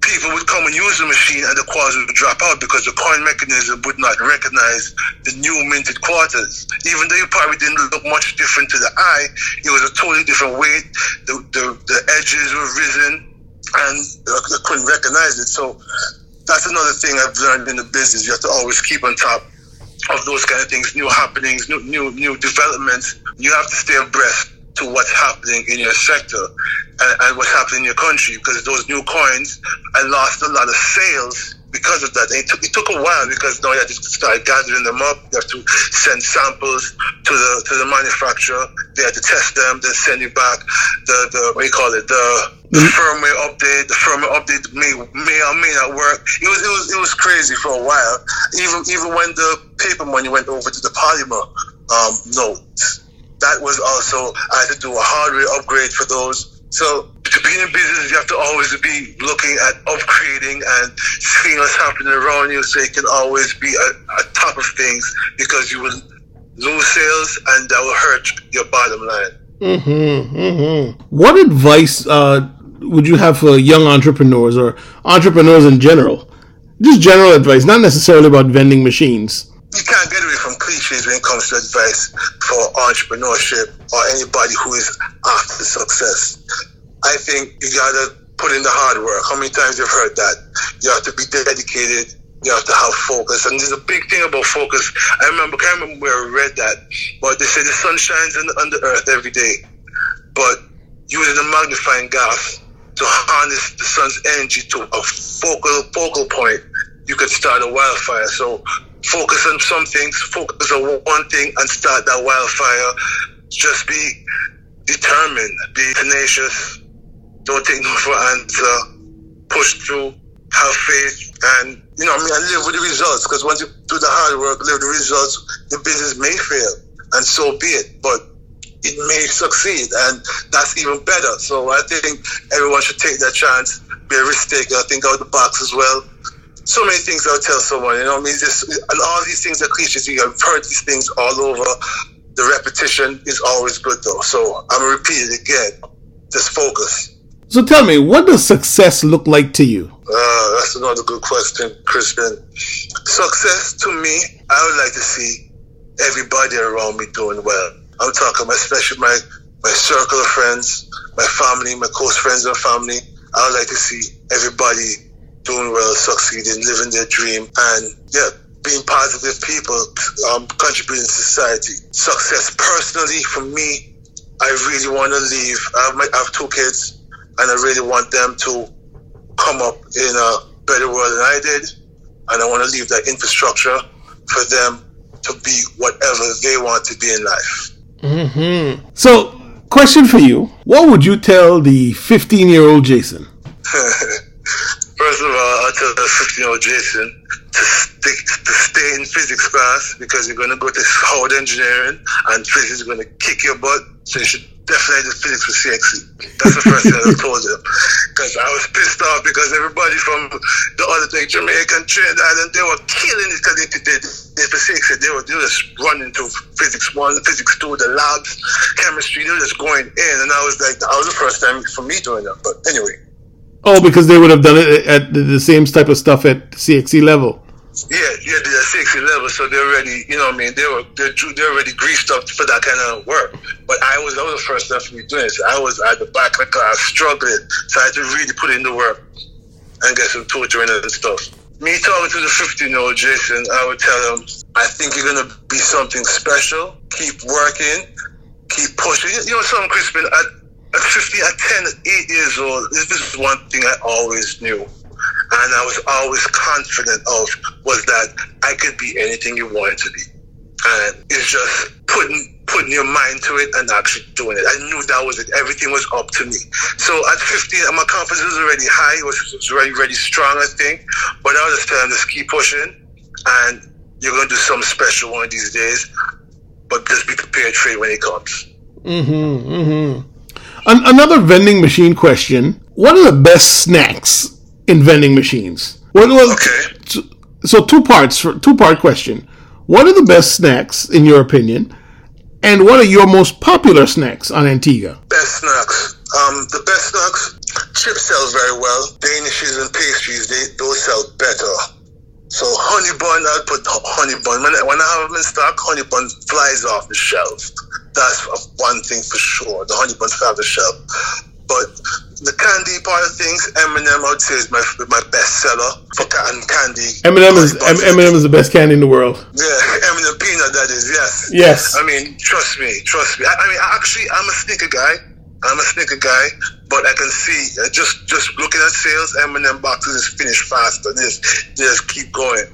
people would come and use the machine and the quarters would drop out because the coin mechanism would not recognize the new minted quarters. Even though it probably didn't look much different to the eye, it was a totally different weight. The edges were risen and I couldn't recognize it. So that's another thing I've learned in the business. You have to always keep on top of those kind of things, new happenings, new developments. You have to stay abreast to what's happening in your sector and what's happening in your country, because those new coins, I lost a lot of sales because of that. And it took a while, because now you have to start gathering them up. You have to send samples to the manufacturer. They have to test them, then send you back the firmware update. The firmware update may or may not work. It was crazy for a while. Even when the paper money went over to the polymer notes. That was also, I had to do a hardware upgrade for those. So to be in business, you have to always be looking at upgrading and seeing what's happening around you, so you can always be at top of things, because you will lose sales and that will hurt your bottom line. Mm-hmm, mm-hmm. What advice would you have for young entrepreneurs or entrepreneurs in general? Just general advice, not necessarily about vending machines. You can't get away from cliches when it comes to advice for entrepreneurship or anybody who is after success. I think you gotta put in the hard work. How many times you've heard that? You have to be dedicated. You have to have focus. And there's a big thing about focus. I can't remember where I read that, but they say the sun shines on the earth every day. But using a magnifying glass to harness the sun's energy to a focal point, you could start a wildfire. So focus on some things, focus on one thing and start that wildfire. Just be determined, be tenacious, don't take no for an answer, push through, have faith, and live with the results, because once you do the hard work, live with the results, the business may fail, and so be it, but it may succeed, and that's even better. So I think everyone should take that chance, be a risk taker, think out the box as well. So many things I'll tell someone, and all these things are cliches. I've heard these things all over. The repetition is always good, though. So I'm going to repeat it again. Just focus. So tell me, what does success look like to you? That's another good question, Crispin. Success to me, I would like to see everybody around me doing well. I'm talking especially my circle of friends, my family, my close friends and family. I would like to see everybody doing well, succeeding, living their dream, and being positive people, contributing to society. Success personally for me, I really want to leave. I have two kids, and I really want them to come up in a better world than I did, and I want to leave that infrastructure for them to be whatever they want to be in life. Mm-hmm. So, question for you. What would you tell the 15-year-old Jason? First of all, I'll tell the 15-year-old Jason to stay in physics class, because you're going to go to Howard Engineering and physics is going to kick your butt. So you should definitely do physics for CXC. That's the first thing I told him. Because I was pissed off because everybody from the other thing, Jamaica and Trinidad, and they were killing it because they for CXC. They were just running to physics 1, physics 2, the labs, chemistry. They were just going in. And I was like, that was the first time for me doing that. But anyway. Oh, because they would have done it at the same type of stuff at CXC level. Yeah, the CXC level. So they're already, they're already greased up for that kind of work. But that was the first time for me doing it. So I was at the back of the class struggling. So I had to really put in the work and get some tutoring and stuff. Me talking to the 15-year-old Jason, I would tell him, I think you're going to be something special. Keep working. Keep pushing. You know something, Crispin? at 15, at 10, 8 years old, this is one thing I always knew, and I was always confident of, was that I could be anything you wanted to be. And it's just putting your mind to it and actually doing it. I knew that was it. Everything was up to me. So at 15, my confidence was already high. It was already really strong, I think. But I was just telling them to keep pushing, and you're going to do something special one of these days. But just be prepared for it when it comes. Mm-hmm, mm-hmm. Another vending machine question. What are the best snacks in vending machines? So two-part question. What are the best snacks, in your opinion, and what are your most popular snacks on Antigua? Best snacks. The best snacks, chips sells very well. Danishes and pastries, those sell better. So honey bun, I'll put honey bun. When I have them in stock, honey bun flies off the shelf. That's one thing for sure. The honey bun flies off the shelf. But the candy part of things, M&M, I would say, is my best seller for candy. M&M is the best candy in the world. Yeah, M&M peanut, that is, yes. Yes. I mean, trust me. I'm a sneaker guy. But I can see, just looking at sales, M&M boxes is finished faster. Just keep going.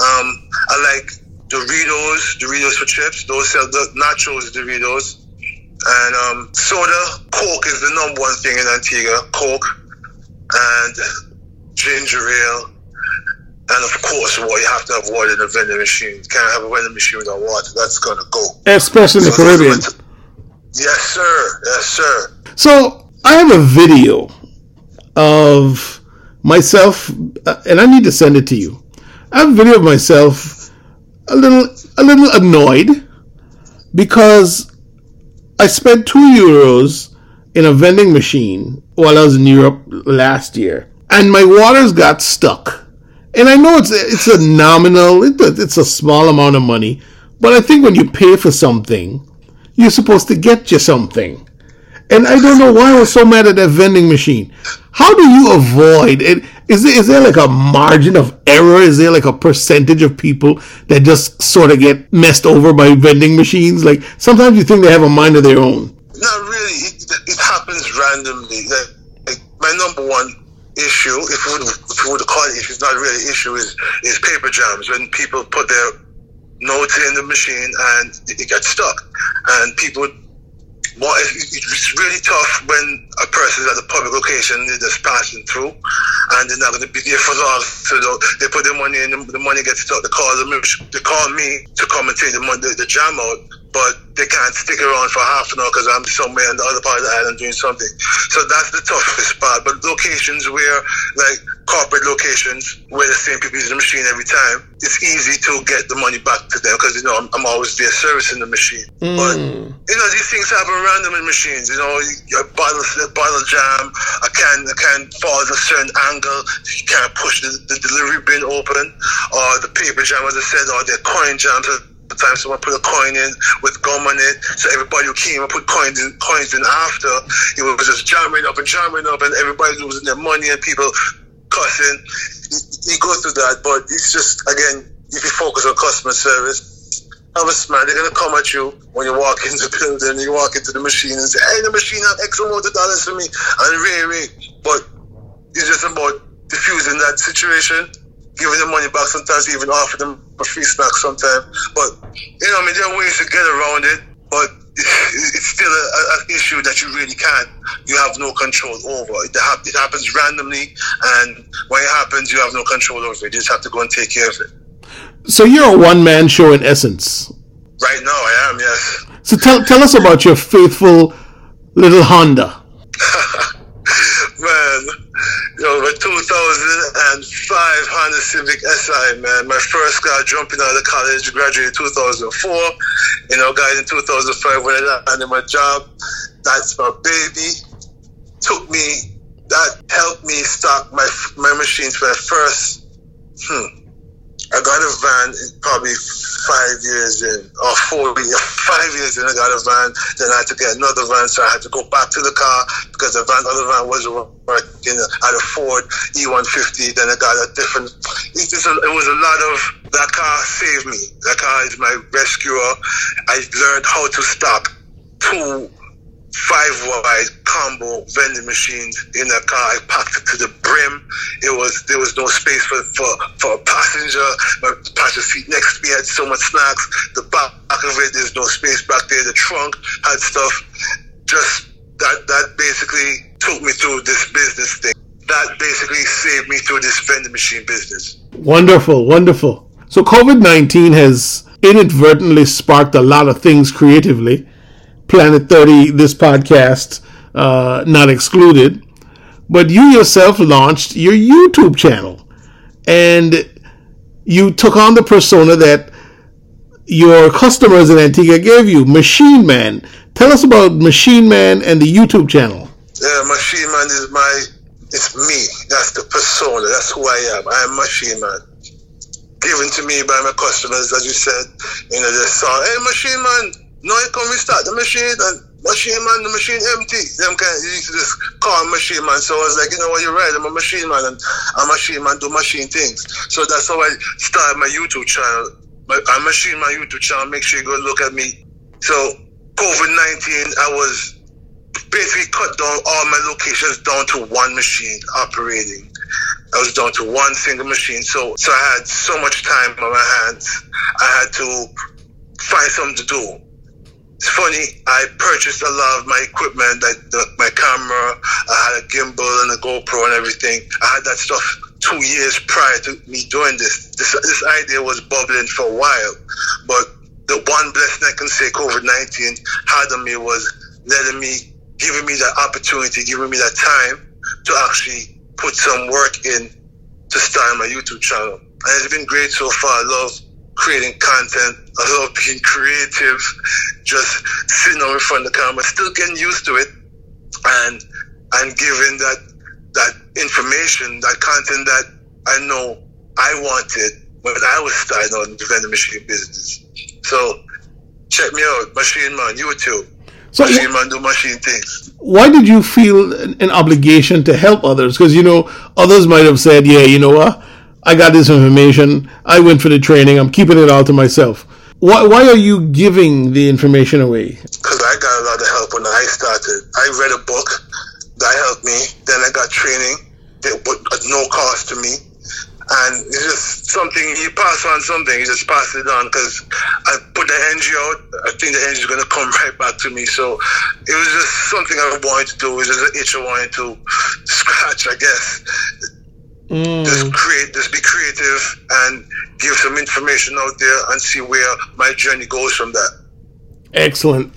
I like Doritos for chips. Those sell the nachos, Doritos. And soda, Coke is the number one thing in Antigua. Coke and ginger ale. And of course, you have to have water in a vending machine. You can't have a vending machine without water. That's going to go. Especially in the Caribbean. Yes, sir. So I have a video of myself, and I need to send it to you. I have a video of myself a little annoyed because I spent €2 in a vending machine while I was in Europe last year, and my waters got stuck. And I know it's a nominal, it's a small amount of money, but I think when you pay for something, you're supposed to get you something. And I don't know why I was so mad at that vending machine. How do you avoid it? Is there like a margin of error? Is there like a percentage of people that just sort of get messed over by vending machines? Like, sometimes you think they have a mind of their own. Not really. It happens randomly. Like my number one issue, if you would call it issue, it's not really an issue, is paper jams. When people put their notes in the machine and it gets stuck. And people... Well, it's really tough when a person is at a public location, they're just passing through, and they're not going to be there for long. So they put their money in, the money gets stuck. They call me to come and take the jam out, but they can't stick around for half an hour because I'm somewhere in the other part of the island doing something. So that's the toughest part. But locations where, like corporate locations, where the same people use the machine every time, it's easy to get the money back to them because, you know, I'm always there servicing the machine. Mm. But, you know, these things happen random in machines. You know, your bottle jam, a can falls a certain angle, you can't push the delivery bin open, or the paper jam, as I said, or the coin jam. Sometimes someone put a coin in with gum on it, so everybody who came and put coins in after, it was just jamming up, and everybody losing their money and people cussing. You go through that, but it's just, again, if you focus on customer service, have a smile. They're going to come at you when you walk into the building, you walk into the machine and say, hey, the machine have X amount of dollars for me, and really, but it's just about diffusing that situation. Giving them money back sometimes, even offer them a free snack sometimes. But, you know, I mean, there are ways to get around it, but it's still an issue that you really can't, you have no control over. It happens randomly, and when it happens, you have no control over it. You just have to go and take care of it. So you're a one-man show in essence. Right now, I am, yes. So tell us about your faithful little Honda. Man, you know, my 2005 Honda Civic SI, man, my first car jumping out of college, graduated in 2004, you know, guys, in 2005 when I landed my job. That's my baby. That helped me stock my machines for the first, I got a van probably 5 years in, or 5 years in, I got a van. Then I had to get another van, so I had to go back to the car because the other van wasn't working. I had a Ford E150, then I got a different. It was a lot of, that car saved me. That car is my rescuer. I learned how to stock two 5-wide combo vending machines in the car. I packed it to the brim. There was no space for a passenger. My passenger seat next to me had so much snacks. The back of it, there's no space back there. The trunk had stuff. Just that basically took me through this business thing. That basically saved me through this vending machine business. Wonderful, wonderful. So COVID-19 has inadvertently sparked a lot of things creatively. Planet 30, this podcast, not excluded. But you yourself launched your YouTube channel. And you took on the persona that your customers in Antigua gave you, Machine Man. Tell us about Machine Man and the YouTube channel. Yeah, Machine Man is it's me. That's the persona. That's who I am. I am Machine Man. Given to me by my customers, as you said. You know, they saw, hey, Machine Man. No, you can restart the machine, and Machine Man, the machine empty. Them kind of used to just call Machine Man. So I was like, you know what, you're right, I'm a Machine Man, and a Machine Man do machine things. So that's how I started my YouTube channel, my Machine Man YouTube channel. Make sure you go look at me. So COVID-19, I was basically cut down all my locations down to one machine operating. I was down to one single machine. So I had so much time on my hands. I had to find something to do. It's funny, I purchased a lot of my equipment, my camera. I had a gimbal and a GoPro and everything. I had that stuff 2 years prior to me doing this. This idea was bubbling for a while, but the one blessing I can say COVID-19 had on me was giving me that opportunity, giving me that time to actually put some work in to start my YouTube channel. And it's been great so far. I love creating content. I love being creative, just sitting over in front of the camera, still getting used to it, and giving that information, that content that I know I wanted when I was starting on the vending machine business. So check me out, Machine Man, YouTube. So Machine Man do machine things. Why did you feel an obligation to help others? Because, you know, others might have said, yeah, you know what? I got this information. I went for the training. I'm keeping it all to myself. Why are you giving the information away? Because I got a lot of help when I started. I read a book that helped me. Then I got training at no cost to me. And it's just something, you pass on something, you just pass it on. Because I put the energy out, I think the energy is going to come right back to me. So it was just something I wanted to do. It was just an itch I wanted to scratch, I guess. Just be creative and give some information out there and see where my journey goes from that. Excellent.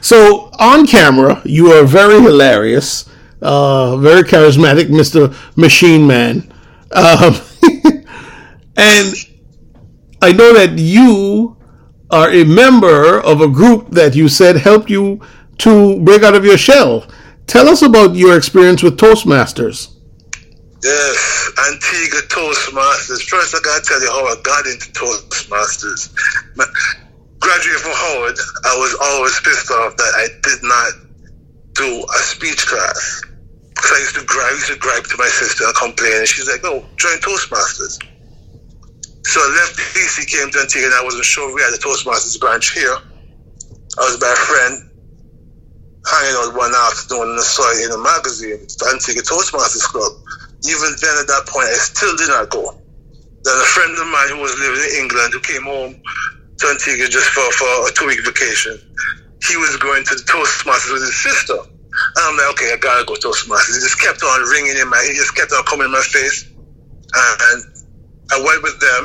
So on camera, you are very hilarious, very charismatic, Mr. Machine Man. And I know that you are a member of a group that you said helped you to break out of your shell. Tell us about your experience with Toastmasters. Yes, Antigua Toastmasters. First, I got to tell you how I got into Toastmasters. Graduating from Howard, I was always pissed off that I did not do a speech class. So I used to gripe to my sister and complain, and she's like, no, join Toastmasters. So I left PC, came to Antigua, and I wasn't sure we had a Toastmasters branch here. I was by a friend, hanging out one afternoon, and I saw it in a magazine, Antigua Toastmasters Club. Even then, at that point, I still did not go. Then a friend of mine who was living in England, who came home to Antigua just for a 2-week vacation, he was going to the Toastmasters with his sister. And I'm like, okay, I gotta go to Toastmasters. He just kept on ringing in my, he just kept on coming in my face. And I went with them.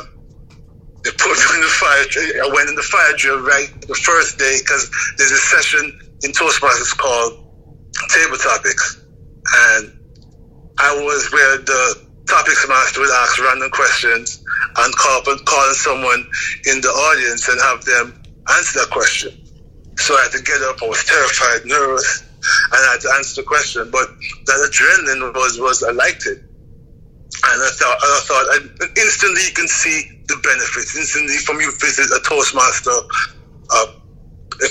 They put me in the fire drill. I went in the fire drill right the first day because there's a session in Toastmasters called Table Topics. And I was where the topics master would ask random questions and call someone in the audience and have them answer that question. So I had to get up. I was terrified, nervous, and I had to answer the question. But that adrenaline was I liked it. And I thought, instantly you can see the benefits. Instantly from you visit a Toastmaster,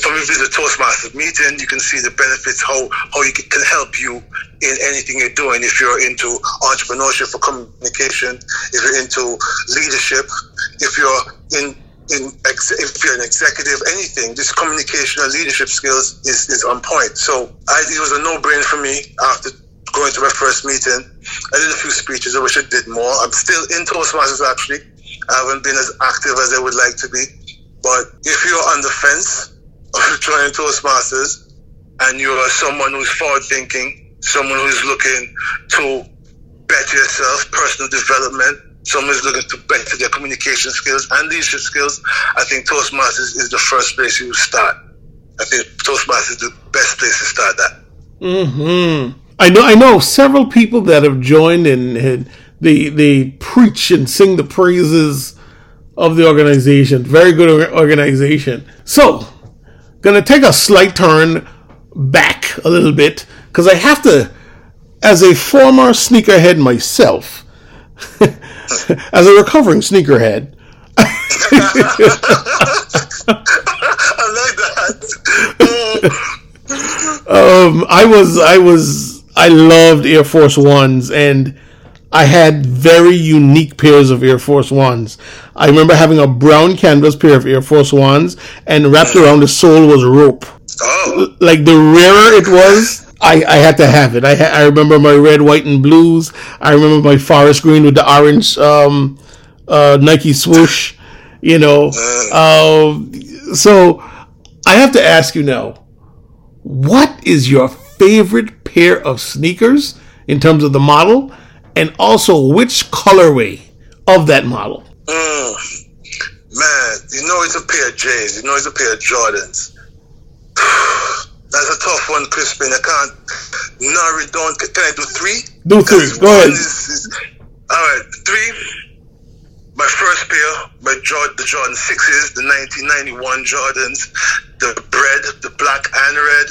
from you visit a Toastmasters meeting, you can see the benefits, how it can help you in anything you're doing. If you're into entrepreneurship or communication, if you're into leadership, if you're in if you're an executive, anything, this communication and leadership skills is on point. So it was a no-brainer for me after going to my first meeting. I did a few speeches. I wish I did more. I'm still in Toastmasters, actually. I haven't been as active as I would like to be. But if you're on the fence of joining Toastmasters and you're someone who's forward-thinking, someone who's looking to better yourself, personal development, someone who's looking to better their communication skills and leadership skills, I think Toastmasters is the first place you start. I think Toastmasters is the best place to start that. Mm-hmm. I know several people that have joined and they preach and sing the praises of the organization. Very good organization. So, gonna take a slight turn back a little bit, because I have to, as a former sneakerhead myself, as a recovering sneakerhead. I like that. I loved Air Force Ones, and I had very unique pairs of Air Force Ones. I remember having a brown canvas pair of Air Force Ones, and wrapped around the sole was rope. Oh. Like, the rarer it was, I had to have it. I remember my red, white, and blues. I remember my forest green with the orange Nike swoosh, you know. So I have to ask you now, what is your favorite pair of sneakers in terms of the model, and also which colorway of that model? Man, you know it's a pair of J's. You know it's a pair of Jordans. That's a tough one, Crispin. I can't narrow it down. Can I do three? Do three. Go ahead. All right, three. My first pair, the Jordan 6s, the 1991 Jordans, the bread, the black and red.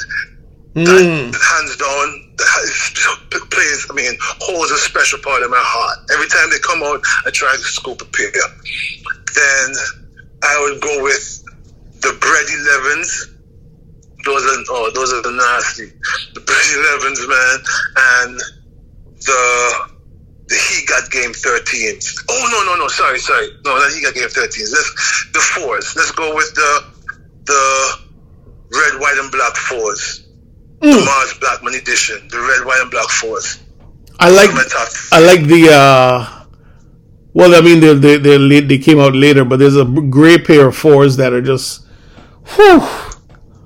That, hands down, holds a special part in my heart. Every time they come out, I try to scoop a pair. Then I would go with the bread 11s. Those are the nasty. The bread 11s, man, and the He Got Game 13s. Oh, no, sorry. No, not He Got Game 13s. The 4s. Let's go with the red, white, and black 4s. The Mars Blackman edition, the red, white, and black 4s. They came out later, but there's a gray pair of 4s that are just, whew.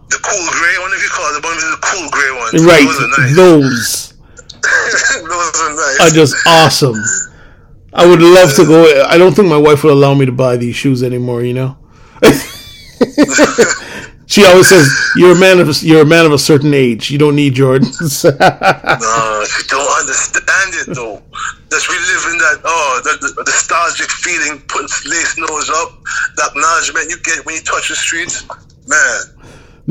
The cool gray one, if you call it, but the cool gray ones. Right, those are nice. Those are nice. Are just awesome. I would love to go. I don't think my wife would allow me to buy these shoes anymore, you know? She always says, "You're a man of a certain age. You don't need Jordans." No, she don't understand it though. That's reliving that the nostalgic feeling, putting lace nose up, that acknowledgement you get when you touch the streets, man.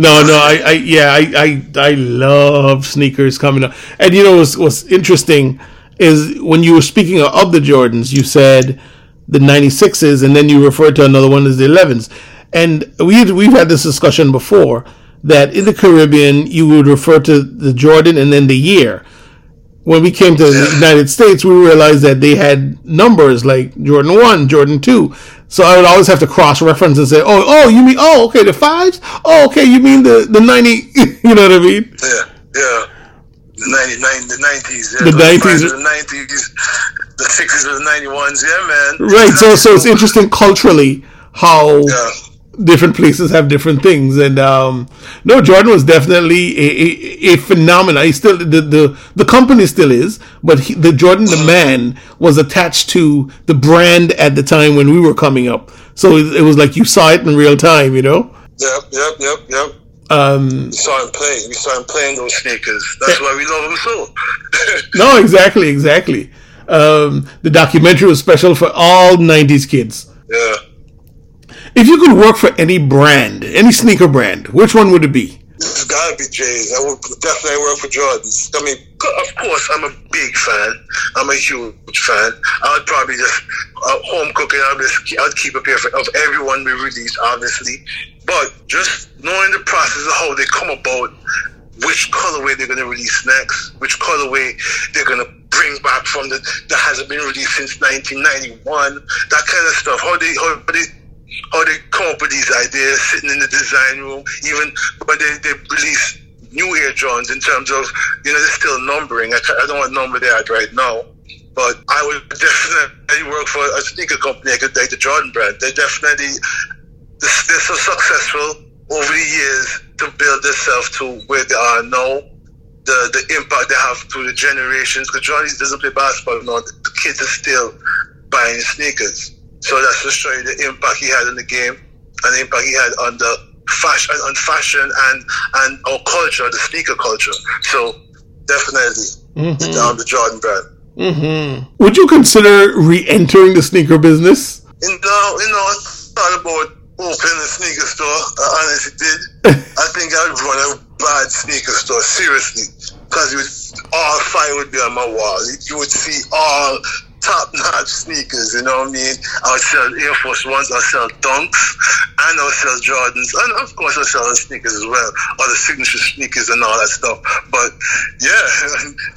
I love sneakers coming up. And you know what's interesting is when you were speaking of the Jordans, you said the 96s, and then you referred to another one as the 11s. And we've had this discussion before, that in the Caribbean, you would refer to the Jordan and then the year. When we came to the United States, we realized that they had numbers like Jordan 1, Jordan 2. So I would always have to cross-reference and say, you mean the 5s? Oh, okay, you mean the 90, you know what I mean? Yeah. The 90s. Yeah. The 90s, the 60s, the 91s, yeah, man. Right, so it's interesting culturally how... Yeah. Different places have different things, and Jordan was definitely a phenomenon. He still the company still is, but the Jordan the man was attached to the brand at the time when we were coming up. So it was like you saw it in real time, you know. Yep. We saw him play. We saw him playing those sneakers. That's why we love him so. No, exactly. The documentary was special for all '90s kids. Yeah. If you could work for any brand, any sneaker brand, which one would it be? It's gotta be J's. I would definitely work for Jordans. I mean, of course, I'm a big fan. I'm a huge fan. I would probably just home cooking. I'd keep a pair of every one we release, obviously. But just knowing the process of how they come about, which colorway they're gonna release next, which colorway they're gonna bring back from that hasn't been released since 1991, that kind of stuff. How they other companies out there sitting in the design room, even when they release new Air Jordans, in terms of, you know, they're still numbering. I don't want to number that right now, but I would definitely work for a sneaker company like the Jordan brand. They definitely, they're so successful over the years to build themselves to where they are now, the impact they have through the generations, because Jordan doesn't play basketball now, the kids are still buying sneakers. So that's to show you the impact he had in the game and the impact he had on the fashion, on fashion and our culture, the sneaker culture. So definitely the Jordan brand. Mm-hmm. Would you consider re-entering the sneaker business? You know, I thought about opening a sneaker store. I honestly did. I think I would run a bad sneaker store, seriously, because all fire would be on my wall. You would see all top-notch sneakers, you know what I mean? I'll sell Air Force Ones, I'll sell Dunks, and I'll sell Jordans, and of course I'll sell sneakers as well, all the signature sneakers and all that stuff. But yeah,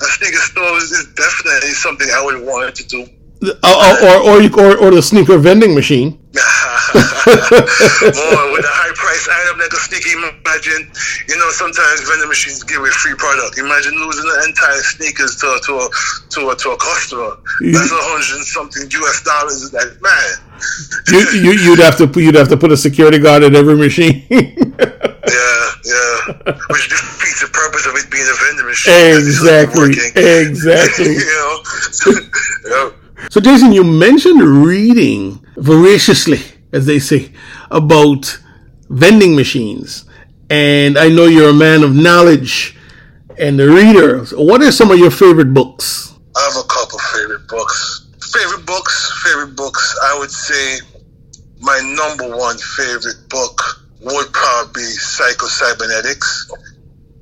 a sneaker store is definitely something I would want to do. Or the sneaker vending machine. More with a high price item like a sneaker. Imagine, you know, sometimes vending machines give away free product. Imagine losing the entire sneakers to a customer. That's $100 and something US. Like, man, you'd have to put a security guard at every machine. yeah, which defeats the purpose of it being a vending machine. Exactly. You know. So, Jason, you mentioned reading voraciously, as they say, about vending machines. And I know you're a man of knowledge and a reader. So what are some of your favorite books? I have a couple favorite books. I would say my number one favorite book would probably be Psycho-Cybernetics.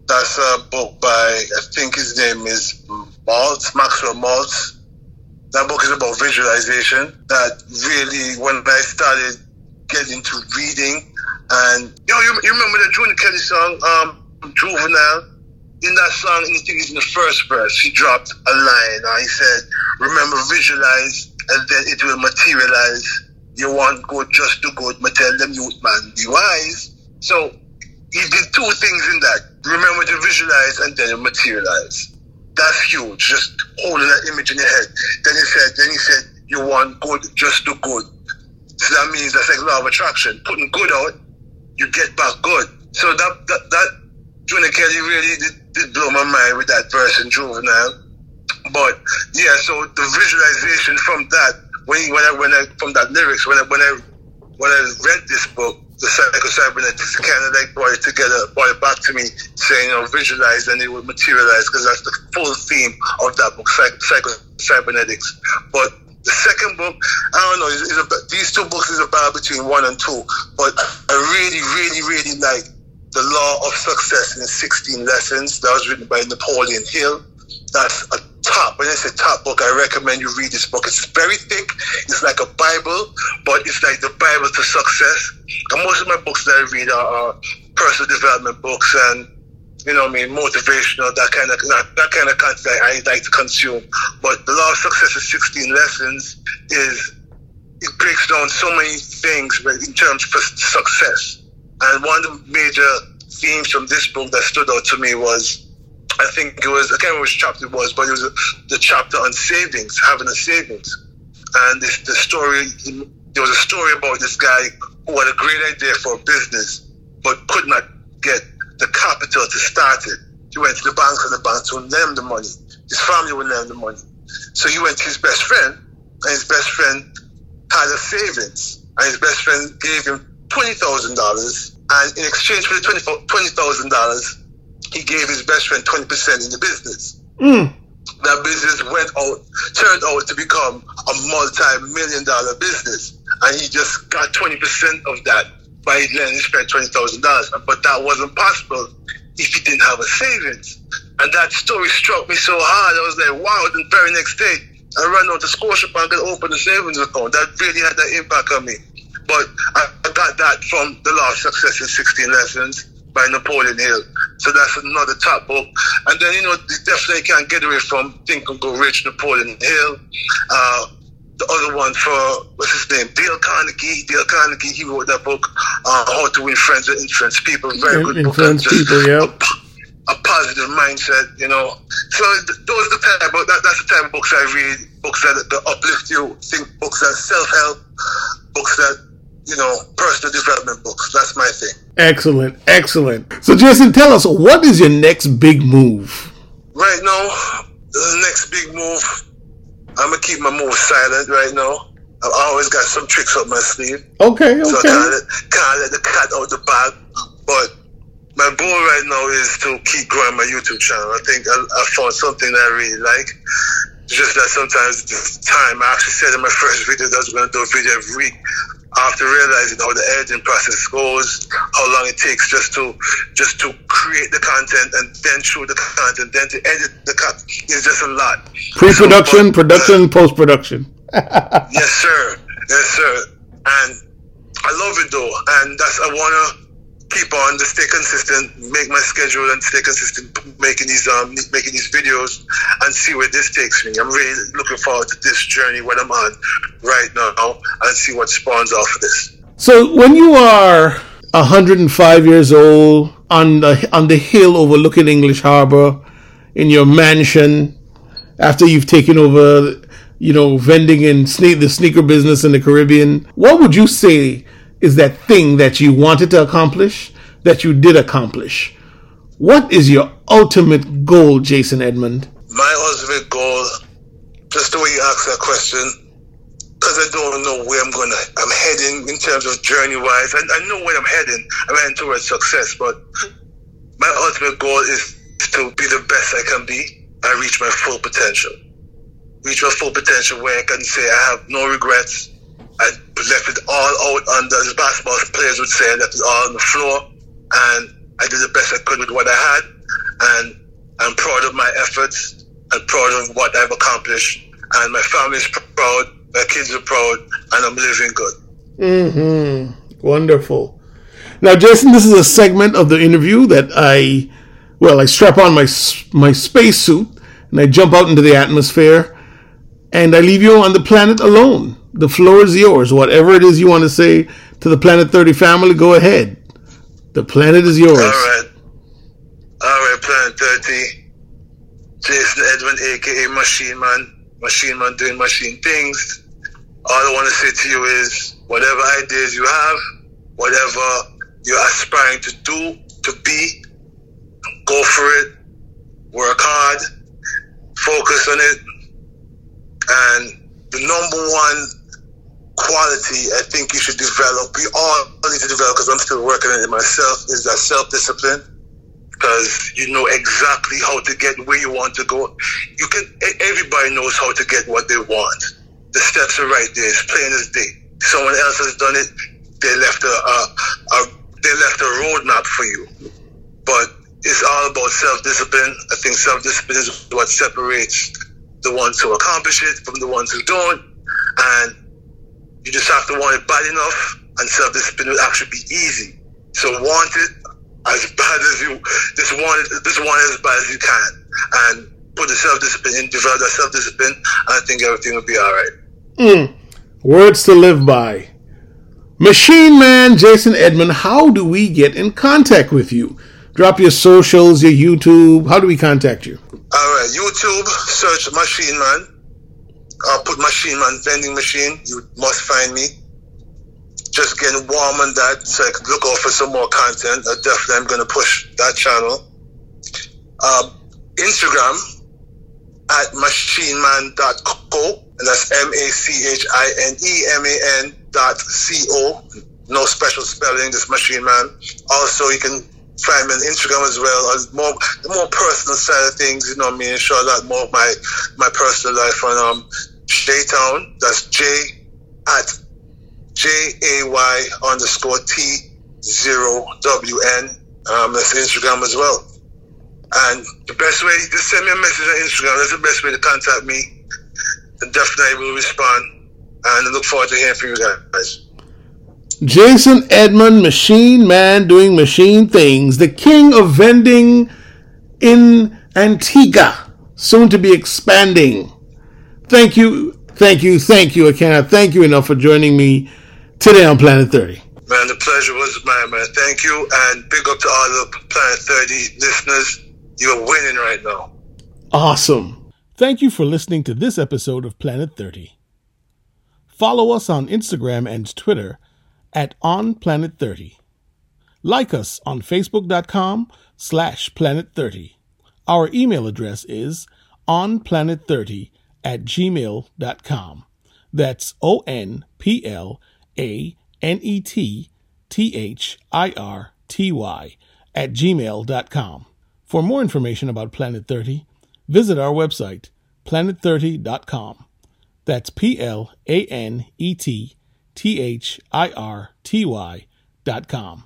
That's a book by, I think his name is Maltz, Maxwell Maltz. That book is about visualization. That really, when I started getting into reading, and you remember the Junior Kelly song, Juvenile? In that song, I think it's in the first verse, he dropped a line, and he said, remember, visualize, and then it will materialize. You want good, just do good, but tell them you man be wise. So he did two things in that. Remember to visualize, and then it materialize. That's huge, just holding that image in your head. Then he said, you want good, just do good. So that means that's like law of attraction. Putting good out, you get back good. So that Junior Kelly really did blow my mind with that verse in Juvenile. But yeah, so the visualization from that, when I read this book, the Psycho-Cybernetics, kind of like brought it back to me, saying, you know, visualize and it will materialize, because that's the full theme of that book, Psycho-Cybernetics. But the second book, I don't know, these two books is a battle between one and two, but I really, really, really like The Law of Success in 16 Lessons. That was written by Napoleon Hill. That's a top, when I say top book, I recommend you read this book. It's very thick, it's like a Bible, but it's like the Bible to success. And most of my books that I read are personal development books and, you know what I mean, motivational, that kind of content I like to consume. But The Law of Success in 16 Lessons it breaks down so many things in terms of success. And one of the major themes from this book that stood out to me was, I can't remember which chapter it was, but it was the chapter on savings, having a savings. And there was a story about this guy who had a great idea for a business, but could not get the capital to start it. He went to the bank, and the bank would lend him the money. His family would lend him the money. So he went to his best friend, and his best friend had a savings. And his best friend gave him $20,000, and in exchange for the $20,000, he gave his best friend 20% in the business. Mm. That business turned out to become a multi-million-dollar business. And he just got 20% of that by letting his friend $20,000. But that wasn't possible if he didn't have a savings. And that story struck me so hard. I was like, wow, the very next day, I ran out to Scotia Bank and opened a savings account. That really had that impact on me. But I got that from The Law of Success in 16 Lessons by Napoleon Hill. So that's another top book. And then, you know, you definitely can't get away from Think and Grow Rich, Napoleon Hill. the other one for, what's his name? Dale Carnegie. Dale Carnegie, he wrote that book, How to Influence and Influence People. Very good influence book. Influence people, yeah. A positive mindset, you know. So those are the type of, that's the type of books I read. Books that uplift you, think books that self-help, books that, you know, personal development books. That's my thing. Excellent, excellent. So Jason, tell us, what is your next big move? Right now, the next big move, I'm going to keep my moves silent right now. I've always got some tricks up my sleeve. Okay, okay. So I can't let the cat out the bag, but my goal right now is to keep growing my YouTube channel. I think I found something that I really like. It's just that sometimes the time, I actually said in my first video that I was going to do a video every week. After realizing how the editing process goes, how long it takes just to create the content and then shoot the content, then to edit the content, it's just a lot. Pre-production, so, production, post-production. Yes, sir. Yes, sir. And I love it though, and that's I wanna keep on to stay consistent, make my schedule and stay consistent making these videos and see where this takes me. I'm really looking forward to this journey what I'm on right now and see what spawns off of this. So when you are 105 years old on the hill overlooking English Harbor in your mansion after you've taken over, you know, vending and the sneaker business in the Caribbean, what would you say is that thing that you wanted to accomplish, that you did accomplish? What is your ultimate goal, Jason Edmund? My ultimate goal, just the way you asked that question, because I don't know where I'm heading in terms of journey-wise. I know where I'm heading. I'm heading towards success, but my ultimate goal is to be the best I can be. I reach my full potential. Reach my full potential where I can say I have no regrets. I left it all out on the, as basketball players would say, I left it all on the floor, and I did the best I could with what I had, and I'm proud of my efforts, I'm proud of what I've accomplished, and my family's proud, my kids are proud, and I'm living good. Mm-hmm. Wonderful. Now, Jason, this is a segment of the interview that I strap on my space suit, and I jump out into the atmosphere, and I leave you on the planet alone. The floor is yours. Whatever it is you want to say to the Planet 30 family, go ahead. The planet is yours. All right, Planet 30. Jason Edmund, a.k.a. Machine Man. Machine Man doing machine things. All I want to say to you is, whatever ideas you have, whatever you're aspiring to do, to be, go for it. Work hard. Focus on it. And the number one quality I think you should develop, we all need to develop, because I'm still working on it myself, is that self-discipline, because you know exactly how to get where you want to go. Everybody knows how to get what they want. The steps are right there, it's plain as day. Someone else has done it, they left a roadmap for you. But it's all about self-discipline. I think self-discipline is what separates the ones who accomplish it from the ones who don't, and you just have to want it bad enough, and self-discipline would actually be easy. So want it as bad as you, just want it as bad as you can, and put the self-discipline in, develop that self-discipline, and I think everything will be all right. Words to live by. Machine Man Jason Edmund, how do we get in contact with you? Drop your socials, your YouTube. How do we contact you? All right, YouTube, search Machine Man. I'll put Machine Man vending machine. You must find me. Just getting warm on that so I can look out for some more content. I definitely am going to push that channel. Instagram at machineman.co, and that's MachineMan.co. No special spelling, just Machine Man. Also, you can find me on Instagram as well. The more personal side of things, you know what I mean? Show a lot more of my personal life on Jaytown. That's J at JAY_T0WN. That's Instagram as well. And the best way, just send me a message on Instagram. That's the best way to contact me. And definitely will respond. And I look forward to hearing from you guys. Jason Edmund, Machine Man doing machine things, the king of vending in Antigua, soon to be expanding. Thank you, Thank you. I cannot thank you enough for joining me today on Planet 30. Man, the pleasure was mine, man. Thank you, and big up to all the Planet 30 listeners. You're winning right now. Awesome. Thank you for listening to this episode of Planet 30. Follow us on Instagram and Twitter at OnPlanet30. Like us on Facebook.com/Planet30. Our email address is onplanet30@gmail.com. That's onplanetthirty@gmail.com. For more information about Planet 30, visit our website, planet30.com. That's planetthirty.com.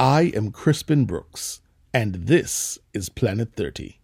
I am Crispin Brooks, and this is Planet 30.